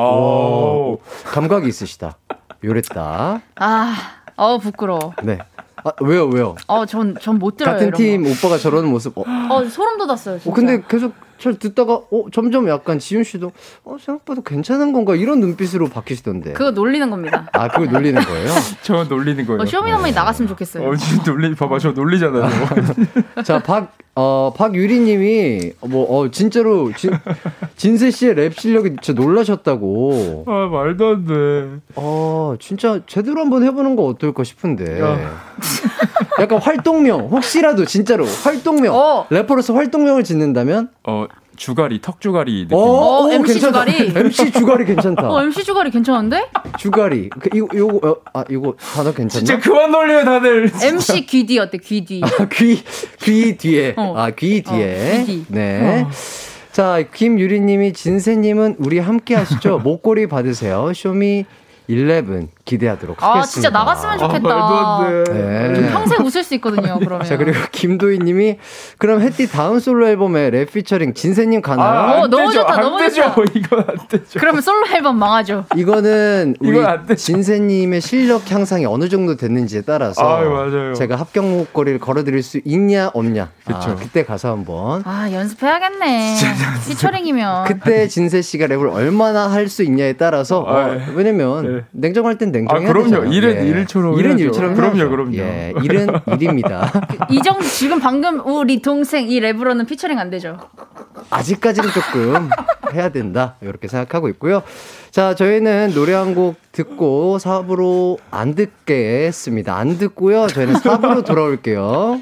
오. 감각이 있으시다. 요랬다. 아, 어 부끄러워. 네. 아, 왜요, 왜요? 어, 전 전 못 들어요. 같은 팀 거. 오빠가 저러는 모습. 어, 어 소름 돋았어요. 진짜. 어, 근데 계속 잘 듣다가 어 점점 약간 지윤 씨도 어 생각보다 괜찮은 건가 이런 눈빛으로 바뀌시던데. 그거 놀리는 겁니다. 아, 그거 놀리는 거예요? 저 놀리는 거예요. 어, 쇼미더머니 네. 나갔으면 좋겠어요. 어, 지금 놀리 봐봐, 저 놀리잖아요. 자, 박 어 박유리님이 뭐 어 진짜로 진 진세 씨의 랩 실력이 진짜 놀라셨다고. 아 말도 안 돼. 어 진짜 제대로 한번 해보는 거 어떨까 싶은데. 약간 활동명 혹시라도 진짜로 활동명 어. 래퍼로서 활동명을 짓는다면 어 주가리 턱 주가리 느낌. 어, 오, 오, 엠씨 괜찮다. 주가리. 엠씨 주가리 괜찮다. 어 엠씨 주가리 괜찮은데? 주가리 그, 이거 요거 어, 아 이거 단어 괜찮네. 진짜 그만 놀려요 다들. 진짜. 엠씨 귀뒤 어때 귀뒤. 아, 귀 귀 뒤에. 어. 아 귀 뒤에. 어, 귀뒤. 네. 어. 자 김유리님이 진세님은 우리 함께 하시죠. 목걸이 받으세요. 쇼미. 십일 기대하도록 하겠습니다. 아 진짜 나갔으면 좋겠다. 아, 네. 평생 웃을 수 있거든요. 그러면. 자 그리고 김도희님이 그럼 해띠 다음 솔로 앨범에 랩 피처링 진세님 가나요? 아, 오, 너무 되죠. 좋다. 안 너무 되죠. 좋다. 이건 안 되죠. 그러면 솔로 앨범 망하죠. 이거는 우리 진세님의 실력 향상이 어느 정도 됐는지에 따라서 아유, 맞아요. 제가 합격 목걸이를 걸어드릴 수 있냐 없냐. 아, 그때 가서 한번. 아 연습해야겠네. 피처링이면. 그때 진세 씨가 랩을 얼마나 할 수 있냐에 따라서 어, 왜냐면 네. 냉정할 땐 냉정해야 아, 되잖아요. 일은 예. 일처럼 일은 해야죠. 일처럼 그럼요, 해야죠. 그럼요. 예, 일은 일입니다. 이 정도 지금 방금 우리 동생 이 랩으로는 피처링 안 되죠. 아직까지는 조금 해야 된다 이렇게 생각하고 있고요. 자, 저희는 노래 한 곡 듣고 사 부로 안 듣겠습니다. 안 듣고요. 저희는 사 부로 돌아올게요.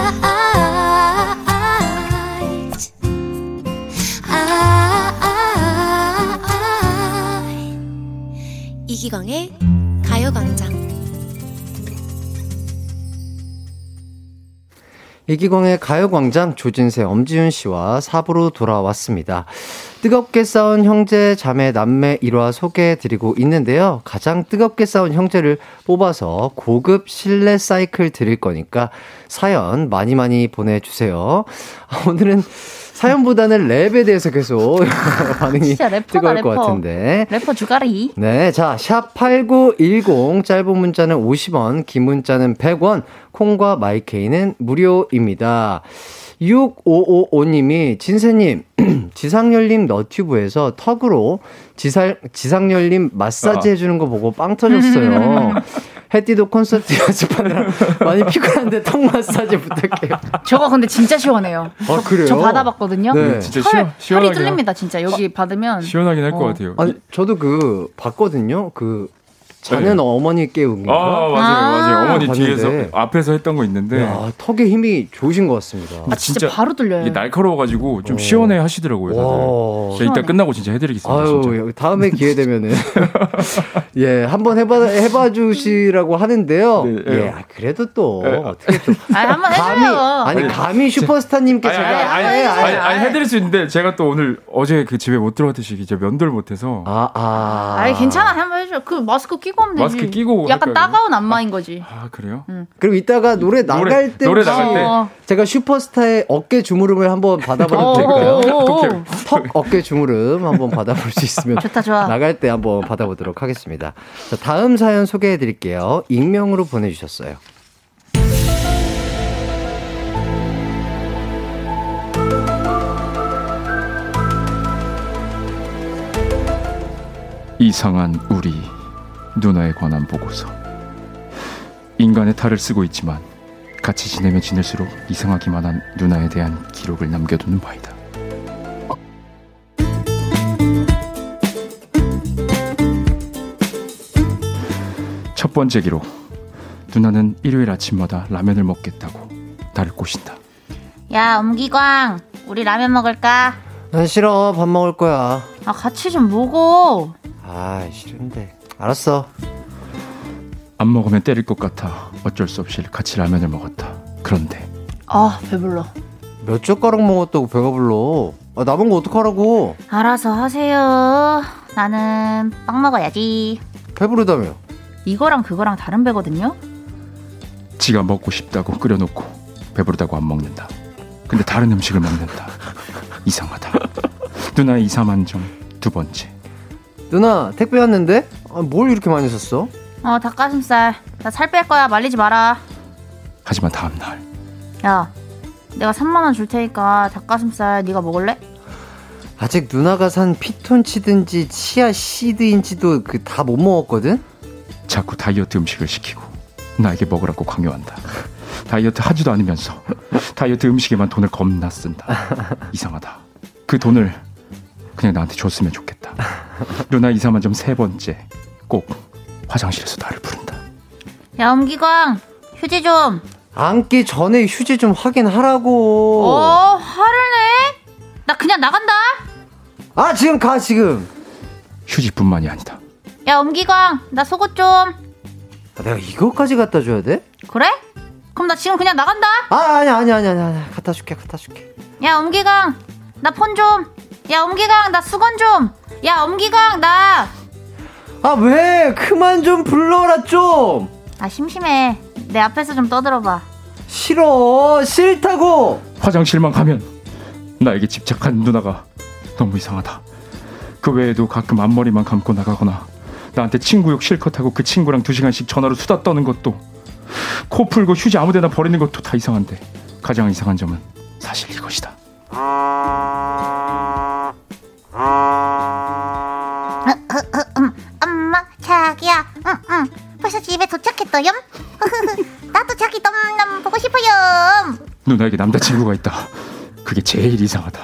이기광의 가요광장. 이기광의 가요광장 조진세, 엄지윤 씨와 사 부로 돌아왔습니다. 뜨겁게 싸운 형제, 자매, 남매 일화 소개해드리고 있는데요. 가장 뜨겁게 싸운 형제를 뽑아서 고급 실내 사이클 드릴 거니까 사연 많이 많이 보내주세요. 오늘은 사연보다는 랩에 대해서 계속 반응이 래퍼다, 뜨거울 래퍼. 것 같은데. 래퍼 주가리. 네, 자, 샵팔구일공 짧은 문자는 오십 원, 긴 문자는 백 원, 콩과 마이케이는 무료입니다. 육오오오 님이 진세님 지상열님 너튜브에서 턱으로 지상, 지상열님 마사지 어. 해주는 거 보고 빵 터졌어요. 해띠도 콘서트 연습하느라 많이 피곤한데 턱 마사지 부탁해요. 저거 근데 진짜 시원해요. 저, 아, 그래요? 저 받아봤거든요. 네, 진짜 시원, 시원하게. 털이 뚫립니다, 진짜. 여기 아, 받으면. 시원하긴 할 것 어. 같아요. 아니, 저도 그, 봤거든요. 그, 자는 네. 어머니 깨우는 거. 아, 맞아요, 아~ 맞아요. 어머니 봤는데. 뒤에서, 앞에서 했던 거 있는데. 야, 턱에 힘이 좋으신 것 같습니다. 아, 진짜, 진짜 바로 뚫려요. 이게 날카로워가지고 좀 오. 시원해 하시더라고요, 다들. 제가 이따 끝나고 진짜 해드리겠습니다. 아유, 진짜. 다음에 기회 되면은. 예, 한번 해봐, 해봐 주시라고 하는데요. 네, 예. 예, 그래도 또. 네. 어떻게 또. 아니, 한번 해주세요. 아니, 감히 슈퍼스타님께 아니, 제가. 아니, 아니, 아니, 아니, 아니, 아니, 아니, 해드릴 수 있는데 제가 또 오늘 어제 그 집에 못 들어갔듯이 이제 면도를 못해서. 아, 아. 아니, 괜찮아. 한번 해줘. 그 마스크 끼 마스크 끼고 약간 할까요? 따가운 안마인 거지. 아, 아 그래요? 응. 그럼 이따가 노래 나갈 때 노래, 노래 나갈 때 어. 제가 슈퍼스타의 어깨 주무름을 한번 받아봐도 될까요? 턱 어깨 주무름 한번 받아볼 수 있으면 좋다, 좋아. 나갈 때 한번 받아보도록 하겠습니다. 자, 다음 사연 소개해드릴게요. 익명으로 보내주셨어요. 이상한 우리 누나에 관한 보고서. 인간의 탈을 쓰고 있지만 같이 지내면 지낼수록 이상하기만 한 누나에 대한 기록을 남겨두는 바이다. 첫 번째 기록. 누나는 일요일 아침마다 라면을 먹겠다고 나를 꼬신다. 야, 엄기광, 우리 라면 먹을까? 난 싫어, 밥 먹을 거야. 아, 같이 좀 먹어. 아, 싫은데. 알았어. 안 먹으면 때릴 것 같아 어쩔 수 없이 같이 라면을 먹었다. 그런데 아, 배불러. 몇 젓가락 먹었다고 배가 불러. 아, 남은 거 어떡하라고. 알아서 하세요. 나는 빵 먹어야지. 배부르다며. 이거랑 그거랑 다른 배거든요. 지가 먹고 싶다고 끓여놓고 배부르다고 안 먹는다. 근데 다른 음식을 먹는다. 이상하다. 누나의 이삼한 점 두 번째. 누나, 택배 왔는데? 아, 뭘 이렇게 많이 샀어? 어, 닭가슴살. 나 살 뺄 거야. 말리지 마라. 하지만 다음 날. 야, 내가 삼만 원 줄 테니까 닭가슴살 네가 먹을래? 아직 누나가 산 피톤치든지 치아 시드인지도 그 다 못 먹었거든? 자꾸 다이어트 음식을 시키고 나에게 먹으라고 강요한다. 다이어트 하지도 않으면서 다이어트 음식에만 돈을 겁나 쓴다. 이상하다. 그 돈을 그냥 나한테 줬으면 좋겠다. 누나 이상한 점 세 번째. 꼭 화장실에서 나를 부른다. 야, 엄기광, 휴지 좀. 앉기 전에 휴지 좀 확인하라고. 어, 화를 내? 나 그냥 나간다. 아, 지금 가, 지금. 휴지뿐만이 아니다. 야, 엄기광, 나 속옷 좀. 아, 내가 이거까지 갖다 줘야 돼? 그래? 그럼 나 지금 그냥 나간다. 아, 아니야, 아니야, 아니야, 아니야. 갖다 줄게, 갖다 줄게. 야, 엄기광, 나 폰 좀. 야 엄기강 나 수건 좀. 야 엄기강 나. 아 왜 그만 좀 불러라 좀. 아 심심해. 내 앞에서 좀 떠들어봐. 싫어 싫다고. 화장실만 가면 나에게 집착한 누나가 너무 이상하다. 그 외에도 가끔 앞머리만 감고 나가거나 나한테 친구 욕 실컷 하고 그 친구랑 두 시간씩 전화로 수다 떠는 것도, 코 풀고 휴지 아무데나 버리는 것도 다 이상한데 가장 이상한 점은 사실 이것이다. 엄마 자기야 응응 벌써 집에 도착했어요. 나도 자기 덤남 보고 싶어요. 누나에게 남자친구가 있다. 그게 제일 이상하다.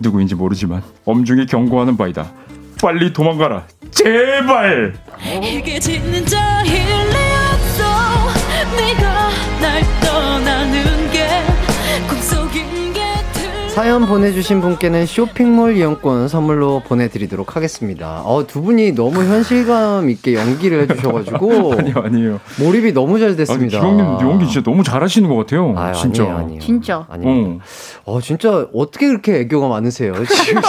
누구인지 모르지만 엄중히 경고하는 바이다. 빨리 도망가라 제발. 이게 진짜 일리였어. 네가 날 떠나는 게 꿈속인 게. 사연 보내주신 분께는 쇼핑몰 이용권 선물로 보내드리도록 하겠습니다. 어, 두 분이 너무 현실감 있게 연기를 해주셔가지고 아니요 아니에요. 몰입이 너무 잘 됐습니다. 아니, 기광님 연기 진짜 너무 잘하시는 것 같아요. 아유, 진짜 아니에요, 아니에요. 진짜 아니에요. 어 진짜 어떻게 그렇게 애교가 많으세요 지금.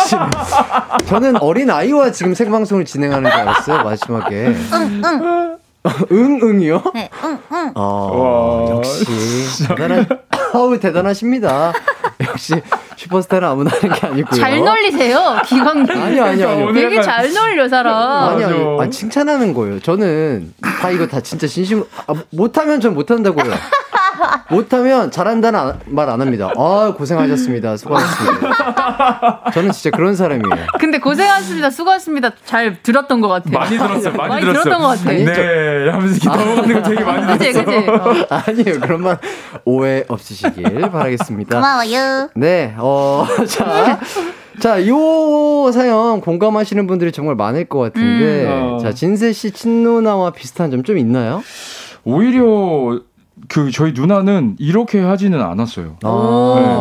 저는 어린 아이와 지금 생방송을 진행하는 줄 알았어요 마지막에. 응응 응응이요? 네 응응. 어 와, 역시 대단한 아우 대단하십니다. 역시. 슈퍼스타는 아무나 하는 게 아니고요. 잘 놀리세요, 기광님. 아니, 아니, 아니. 되게 잘 놀려, 사람. 아니, 아니. 아, 칭찬하는 거예요. 저는 다 이거 다 진짜 진심으로. 아, 못하면 전 못한다고요. 못하면 잘한다는 말 안 합니다. 아, 고생하셨습니다. 수고하셨습니다. 저는 진짜 그런 사람이에요. 근데 고생하셨습니다. 수고하셨습니다. 잘 들었던 것 같아요. 많이 들었어요. 많이, 많이 들었어요. 들었던 것 같아요. 네. 하면서 넘어가는 거 되게 많이 들었어요. 그치, 그치. 어. 아니에요. 그런 말 오해 없으시길 바라겠습니다. 고마워요. 네. 어, 자. 자, 요 사연 공감하시는 분들이 정말 많을 것 같은데. 음, 어. 자, 진세 씨 친누나와 비슷한 점 좀 있나요? 오히려 그 저희 누나는 이렇게 하지는 않았어요. 아,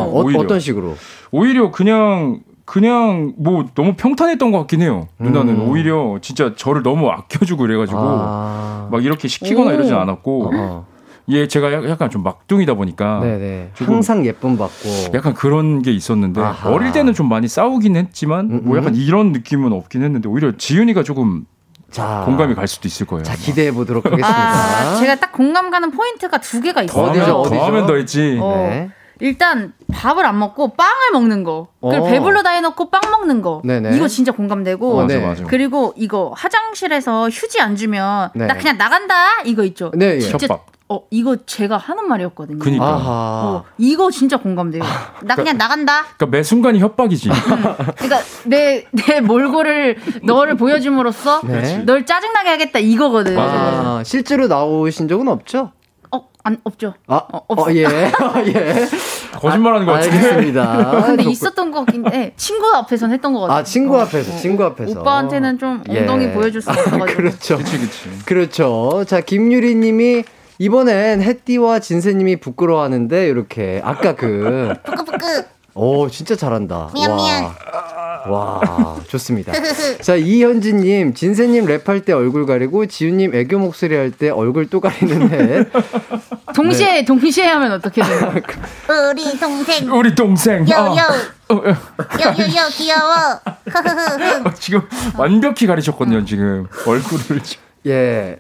네, 오히려. 어, 어떤 식으로? 오히려 그냥 그냥 뭐 너무 평탄했던 것 같긴 해요. 누나는 음. 오히려 진짜 저를 너무 아껴주고 그래가지고 아. 막 이렇게 시키거나 오. 이러진 않았고. 아. 예, 제가 약간 좀 막둥이다 보니까 네네. 항상 예쁨 받고 약간 그런 게 있었는데 아하. 어릴 때는 좀 많이 싸우긴 했지만 음음. 뭐 약간 이런 느낌은 없긴 했는데 오히려 지윤이가 조금 자, 공감이 갈 수도 있을 거예요. 자, 기대해 보도록 하겠습니다. 아, 제가 딱 공감 가는 포인트가 두 개가 있어요. 어디죠? 어디죠? 더하면 더 있지. 어, 네. 일단 밥을 안 먹고 빵을 먹는 거. 그리고 배불러 다 해놓고 빵 먹는 거. 네네. 이거 진짜 공감되고. 맞아, 맞아. 그리고 이거 화장실에서 휴지 안 주면 네. 나 그냥 나간다 이거 있죠. 네, 진짜. 예. 어 이거 제가 하는 말이었거든요. 그니까 어, 이거 진짜 공감돼요. 나 그냥 나간다. 그러니까 매 순간이 협박이지. 응. 그러니까 내 내 몰골을 너를 보여줌으로써 네. 널 짜증나게 하겠다 이거거든. 맞아, 맞아. 아, 실제로 나오신 적은 없죠? 어, 안 없죠. 아, 어, 없어. 어, 예, 예. 거짓말하는 아, 거 같은데. 알겠습니다. 근데 있었던 거 같긴 해. 친구 앞에서는 했던 거 같아요. 아, 친구 앞에서, 어, 친구 앞에서. 오빠한테는 좀 엉덩이 예. 보여줄 수 없어가지고. 아, 그렇죠, 그렇죠. 그렇죠. 자, 김유리님이. 이번엔 해띠와 진세님이 부끄러워하는데 이렇게 아까 그 부끄부끄 오 진짜 잘한다. 미안 미안. 와, 와 좋습니다. 자 이현진님 진세님 랩할 때 얼굴 가리고 지윤님 애교 목소리 할 때 얼굴 또 가리는데 동시에 네. 동시에 하면 어떻게 돼요? 우리 동생 우리 동생 요요 요요요 귀여워. 지금 완벽히 가리셨거든요 지금 얼굴을. 예.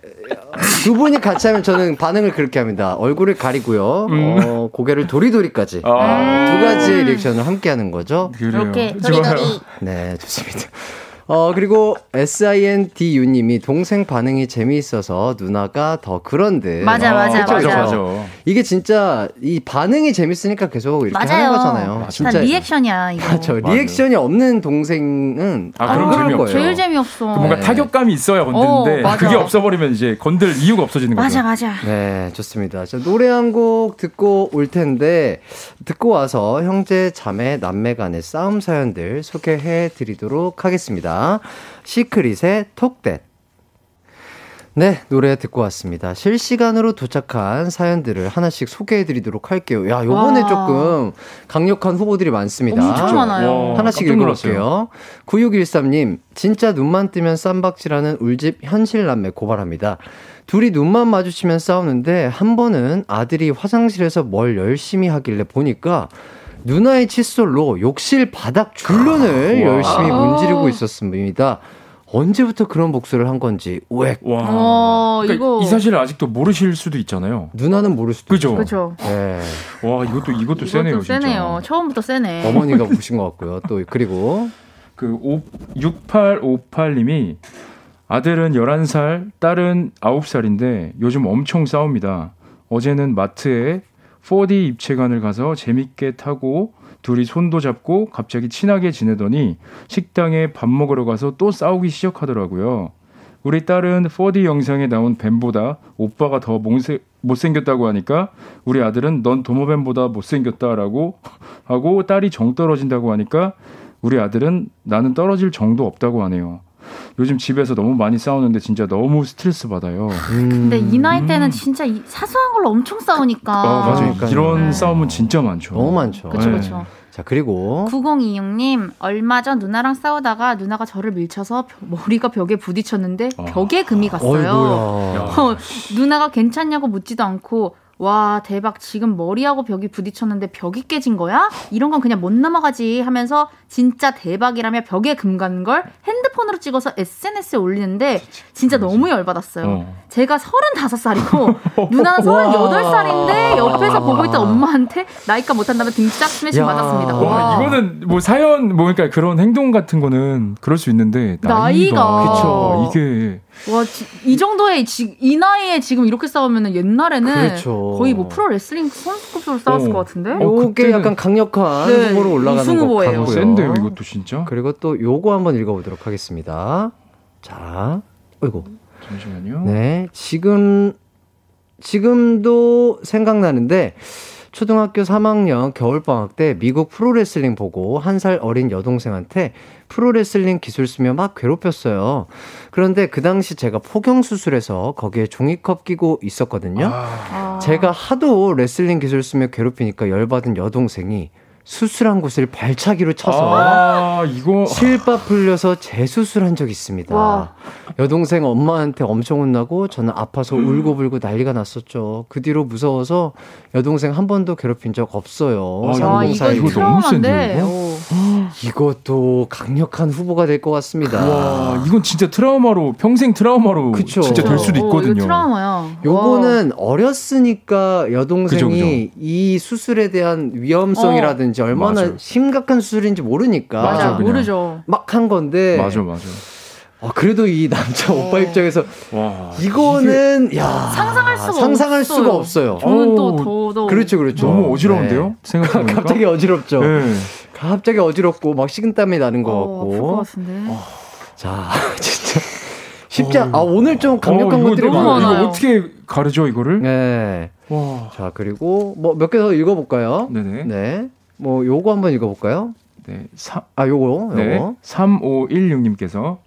두 분이 같이 하면 저는 반응을 그렇게 합니다. 얼굴을 가리고요. 음. 어, 고개를 도리도리까지. 아~ 두 가지 리액션을 함께 하는 거죠. 이렇게 도리도리. 네, 좋습니다. 어, 그리고 에스아인디유 님이 동생 반응이 재미있어서 누나가 더 그런 듯. 맞아, 맞아, 그쵸, 맞아. 맞아. 이게 진짜 이 반응이 재밌으니까 계속 이렇게 맞아요. 하는 거잖아요. 맞아. 진짜 리액션이야, 이거. 맞아. 리액션이 없는 동생은 아, 그런 재미없어. 거예요. 제일 재미없어. 그 뭔가 네. 타격감이 있어야 건드는데 어, 그게 없어버리면 이제 건들 이유가 없어지는 거죠. 맞아, 맞아. 네, 좋습니다. 자, 노래 한 곡 듣고 올 텐데 듣고 와서 형제, 자매, 남매 간의 싸움 사연들 소개해 드리도록 하겠습니다. 시크릿의 톡댓. 네, 노래 듣고 왔습니다. 실시간으로 도착한 사연들을 하나씩 소개해드리도록 할게요. 야, 요번에 와. 조금 강력한 후보들이 많습니다. 엄청 많아요. 와, 하나씩 읽어볼게요. 구육일삼님 진짜 눈만 뜨면 쌈박질하는 울집 현실남매 고발합니다. 둘이 눈만 마주치면 싸우는데 한 번은 아들이 화장실에서 뭘 열심히 하길래 보니까 누나의 칫솔로 욕실 바닥 줄눈을 열심히 문지르고 있었습니다. 언제부터 그런 복수를 한 건지 오액. 와, 그러니까 이거 이 사실을 아직도 모르실 수도 있잖아요. 누나는 모를 수도 있죠. 그렇죠. 네. 와, 이것도 이것도 아, 세네요. 이것도 세네요. 진짜. 처음부터 세네. 어머니가 보신 것 같고요. 또 그리고 그 육팔오팔님이 아들은 열한 살, 딸은 아홉 살인데 요즘 엄청 싸웁니다. 어제는 마트에 포디 입체관을 가서 재밌게 타고 둘이 손도 잡고 갑자기 친하게 지내더니 식당에 밥 먹으러 가서 또 싸우기 시작하더라고요. 우리 딸은 포디 영상에 나온 뱀보다 오빠가 더 몽세, 못생겼다고 하니까 우리 아들은 넌 도모뱀보다 못생겼다라고 하고 딸이 정 떨어진다고 하니까 우리 아들은 나는 떨어질 정도 없다고 하네요. 요즘 집에서 너무 많이 싸우는데 진짜 너무 스트레스 받아요. 음. 근데 이 나이 때는 진짜 이 사소한 걸로 엄청 싸우니까. 아, 맞아요. 그러니까요. 이런 네. 싸움은 진짜 많죠. 너무 많죠. 그렇죠, 네. 그렇죠. 자, 그리고 구공이육님 얼마 전 누나랑 싸우다가 누나가 저를 밀쳐서 머리가 벽에 부딪혔는데 아. 벽에 금이 갔어요. 어, 누나가 괜찮냐고 묻지도 않고 와 대박 지금 머리하고 벽이 부딪혔는데 벽이 깨진 거야? 이런 건 그냥 못 넘어가지 하면서 진짜 대박이라며 벽에 금 간 걸 핸드폰으로 찍어서 에스엔에스에 올리는데 진짜 너무 열받았어요. 어. 제가 서른다섯 살이고 누나는 서른여덟 살인데 옆에서 보고 있던 엄마한테 나이가 못한다면 등짝 스매싱 맞았습니다. 와. 와, 이거는 뭐 사연 뭐 그러니까 그런 행동 같은 거는 그럴 수 있는데 나이가, 나이가. 그쵸 이게 와, 지, 이 정도의 지, 이 나이에 지금 이렇게 싸우면은 옛날에는 그렇죠. 거의 뭐 프로 레슬링 선수급으로 싸웠을 어. 것 같은데. 어, 이게 약간 강력한 네, 후보로 올라가는 것 같고요. 센데요, 이것도 진짜. 그리고 또 요거 한번 읽어보도록 하겠습니다. 자, 어이고. 잠시만요. 네, 지금 지금도 생각나는데. 초등학교 삼 학년 겨울방학 때 미국 프로레슬링 보고 한 살 어린 여동생한테 프로레슬링 기술 쓰며 막 괴롭혔어요. 그런데 그 당시 제가 포경수술해서 거기에 종이컵 끼고 있었거든요. 아... 제가 하도 레슬링 기술 쓰며 괴롭히니까 열받은 여동생이 수술한 곳을 발차기로 쳐서 아, 이거... 실밥 풀려서 재수술한 적이 있습니다. 와. 여동생 엄마한테 엄청 혼나고 저는 아파서 울고불고 난리가 났었죠. 그 뒤로 무서워서 여동생 한 번도 괴롭힌 적 없어요. 아, 이거, 이거 너무 센데 이것도 강력한 후보가 될 것 같습니다. 와, 이건 진짜 트라우마로 평생 트라우마로 그쵸. 진짜 될 수도 있거든요. 오, 이거 트라우마야. 요거는 와. 어렸으니까 여동생이 그죠, 그죠. 이 수술에 대한 위험성이라든지 어. 얼마나 맞아. 심각한 수술인지 모르니까 맞아, 모르죠. 막 한 건데 맞아 맞아 아, 그래도 이 남자 오. 오빠 입장에서 와, 이거는 이게... 야 상상할 수가 상상할 없어요. 수가 없어요. 저는 또 더 더 그렇죠 그렇죠 너무 어지러운데요. 네. 생각해보니까 갑자기 어지럽죠. 네. 갑자기 어지럽고 막 식은땀이 나는 것 오, 같고 아플 것 같은데. 어. 자 진짜 쉽지 않... 아 오늘 좀 강력한 오, 것들이 많아요. 이거 어떻게 가르죠 이거를? 네. 와. 자 그리고 뭐 몇 개 더 읽어볼까요? 네네. 네. 뭐 요거 한번 읽어볼까요? 네. 사... 아 요거 요거. 네. 삼오일육님께서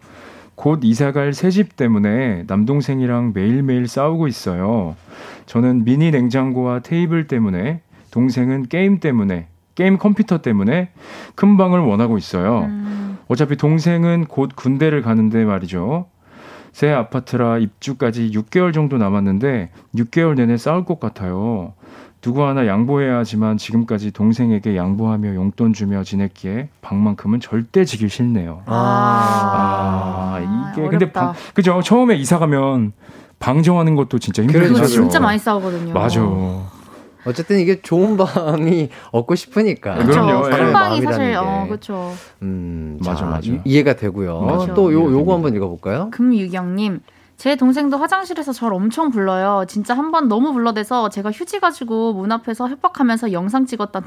곧 이사갈 새집 때문에 남동생이랑 매일매일 싸우고 있어요. 저는 미니 냉장고와 테이블 때문에, 동생은 게임 때문에, 게임 컴퓨터 때문에 큰 방을 원하고 있어요. 음. 어차피 동생은 곧 군대를 가는데 말이죠. 새 아파트라 입주까지 육 개월 정도 남았는데 육 개월 내내 싸울 것 같아요. 누구 하나 양보해야 하지만 지금까지 동생에게 양보하며 용돈 주며 지냈기에 방만큼은 절대 지길 싫네요. 아, 아 이게 어렵다. 근데 방, 그죠? 처음에 이사 가면 방 정하는 것도 진짜 힘들죠. 그렇죠. 진짜 많이 싸우거든요. 맞아. 어쨌든 이게 좋은 방이 얻고 싶으니까. 네, 그럼요. 큰 네. 방이 사실 어 그렇죠. 음 맞아 맞아. 이해가 되고요. 맞아. 또 요 요거 한번 읽어볼까요? 금유경님. 제 동생도 화장실에서 저를 엄청 불러요. 진짜 한 번 너무 불러대서 제가 휴지 가지고 문 앞에서 협박하면서 영상 찍었다,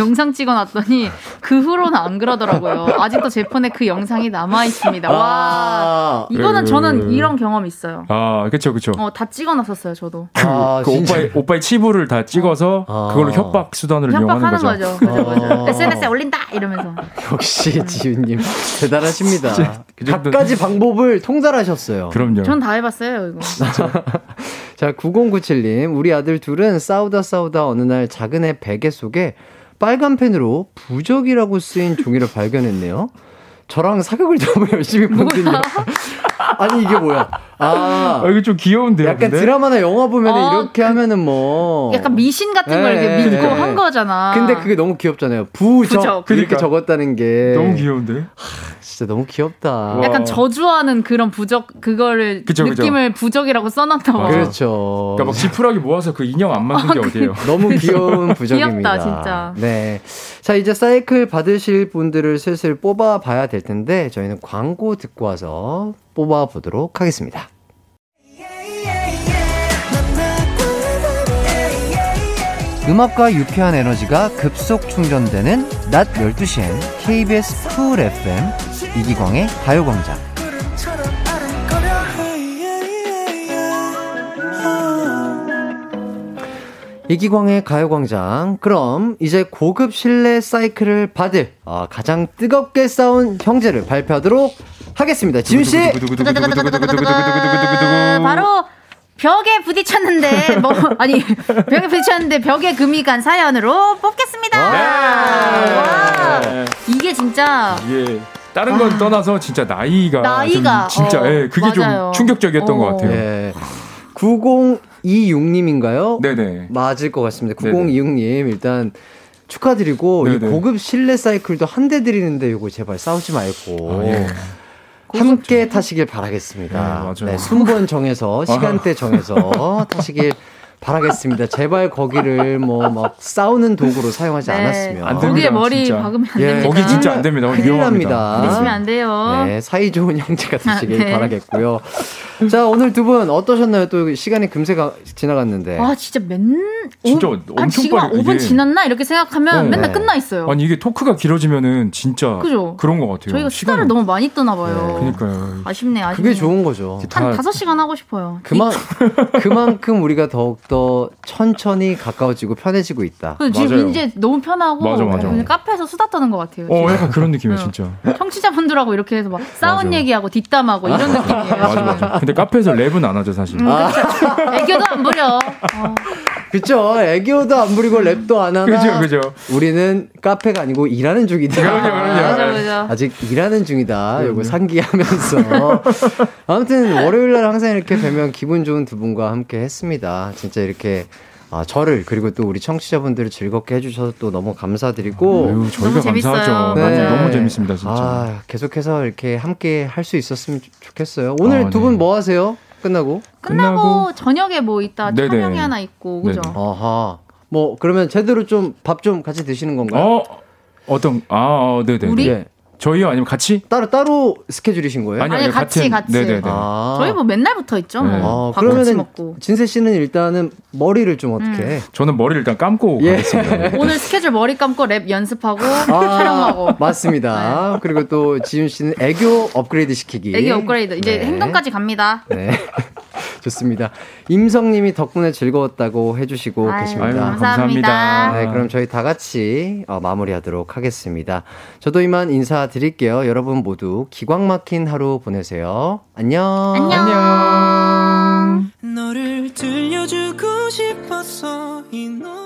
영상 찍어놨더니 그 후로는 안 그러더라고요. 아직도 제 폰에 그 영상이 남아있습니다. 와. 이거는 저는 이런 경험이 있어요. 아, 그쵸, 그쵸. 어, 다 찍어놨었어요, 저도. 아, 그 오빠의, 오빠의 치부를 다 찍어서 아. 그걸로 협박 수단을 이용하는 거죠. 협박하는 거죠. 거죠. 아. 에스엔에스에 올린다! 이러면서. 역시 지윤님, 대단하십니다. 각가지 방법을 통달하셨어요. 그럼요. 전 다 해봤어요 이거. 자 구공구칠님 우리 아들 둘은 싸우다 싸우다 어느 날 작은 애 베개 속에 빨간 펜으로 부적이라고 쓰인 종이를 발견했네요. 저랑 사격을 너무 열심히 했거든요. 아니 이게 뭐야? 아, 아 이게 좀 귀여운데요. 약간 근데? 드라마나 영화 보면 어, 이렇게 하면은 뭐 약간 미신 같은 네, 걸 이렇게 네, 믿고 네. 한 거잖아. 근데 그게 너무 귀엽잖아요. 부적 그렇게 그러니까. 적었다는 게 너무 귀여운데. 하, 진짜 너무 귀엽다. 와. 약간 저주하는 그런 부적 그거를 그쵸, 느낌을 그쵸. 부적이라고 써놨다. 봐. 그렇죠. 그러니까 막 지푸라기 모아서 그 인형 안 만든 아, 게 그, 어디예요? 너무 귀여운 부적입니다. 귀엽다 진짜. 네. 자 이제 사이클 받으실 분들을 슬슬 뽑아봐야 될 텐데 저희는 광고 듣고 와서 뽑아보도록 하겠습니다. 음악과 유쾌한 에너지가 급속 충전되는 낮 열두 시엔 케이비에스 쿨 에프엠 이기광의 가요광장. 이기광의 가요광장. 그럼 이제 고급 실내 사이클을 받을 어, 가장 뜨겁게 싸운 형제를 발표하도록 하겠습니다. 지윤씨 바로 벽에 부딪혔는데 뭐 아니 벽에 부딪혔는데 벽에 금이 간 사연으로 뽑겠습니다. 와~ 와~ 이게 진짜 예. 다른 건 떠나서 진짜 나이가, 나이가 좀 진짜 어, 예, 그게 맞아요. 좀 충격적이었던 어. 것 같아요. 예. 구공이육님인가요? 네네. 맞을 것 같습니다. 구공이육님 일단 축하드리고 이 고급 실내 사이클도 한 대 드리는데 이거 제발 싸우지 말고 아, 예. 함께 타시길 바라겠습니다. 네, 네, 순번 정해서 시간대 정해서 타시길 바라겠습니다. 제발 거기를 뭐 막 싸우는 도구로 사용하지 네. 않았으면 안 됩니다. 거기에 머리 진짜. 박으면 안 됩니다. 예, 거기 진짜 안 됩니다. 큰일 납니다. 그러시면 안 돼요. 네, 사이 좋은 형제가 되시길 아, 네. 바라겠고요. 자, 오늘 두 분 어떠셨나요? 또 시간이 금세 가, 지나갔는데. 아, 진짜 맨 진짜 오, 엄청 아, 지금 빠르, 오 분 이게... 지났나? 이렇게 생각하면 네. 맨날 네. 끝나 있어요. 아니, 이게 토크가 길어지면은 진짜 그죠? 그런 것 같아요. 저희가 시간을 너무 많이 떠나 봐요. 네. 그러니까요. 아쉽네, 아쉽네. 그게 좋은 거죠. 한 다섯 시간 하고 싶어요. 그만, 그만큼 우리가 더욱더 천천히 가까워지고 편해지고 있다. 지금 이제 너무 편하고 맞아, 맞아. 그냥 카페에서 수다 떠는 것 같아요. 어, 지금. 약간 그런 느낌이에요, 진짜. 청취자분들하고 이렇게 해서 막 싸운 맞아. 얘기하고 뒷담하고 이런 느낌이에요. 맞아, 맞아. 근데 카페에서 랩은 안 하죠 사실. 음, 애교도 안 부려. 어. 그쵸. 애교도 안 부리고 랩도 안 하나. 그죠, 그죠. 우리는 카페가 아니고 일하는 중이다. 그럼요, 그럼요. 아직 일하는 중이다. 요거 상기하면서. 아무튼 월요일날 항상 이렇게 뵈면 기분 좋은 두 분과 함께 했습니다. 진짜 이렇게. 아, 저를 그리고 또 우리 청취자분들을 즐겁게 해주셔서 또 너무 감사드리고 아유, 저희가 너무 감사하죠. 네. 맞아요. 너무 재밌습니다 진짜. 아, 계속해서 이렇게 함께 할 수 있었으면 좋겠어요. 오늘 아, 두 분 뭐 네. 하세요? 끝나고? 끝나고? 끝나고 저녁에 뭐 이따 네네. 촬영이 하나 있고 그죠? 아하. 뭐 그러면 제대로 좀 밥 좀 같이 드시는 건가요? 어, 어떤 아 어, 네네. 우리? 네. 저희요? 아니면 같이? 따로 따로 스케줄이신 거예요? 아니요, 아니, 아니, 같이, 같이. 네네네. 아~ 저희 뭐 맨날 붙어 있죠. 네. 아, 그러면 진세 씨는 일단은 머리를 좀 어떻게? 음. 저는 머리를 일단 감고 예. 가겠습니다. 오늘 스케줄 머리 감고 랩 연습하고 아, 촬영하고. 맞습니다. 네. 그리고 또 지윤 씨는 애교 업그레이드 시키기. 애교 업그레이드. 이제 네. 행동까지 갑니다. 네. 좋습니다. 임성님이 덕분에 즐거웠다고 해주시고 아유, 계십니다. 아유, 감사합니다. 감사합니다. 네, 그럼 저희 다 같이 어, 마무리하도록 하겠습니다. 저도 이만 인사드릴게요. 여러분 모두 기광 막힌 하루 보내세요. 안녕. 안녕. 너를 들려주고 싶었어 이 노래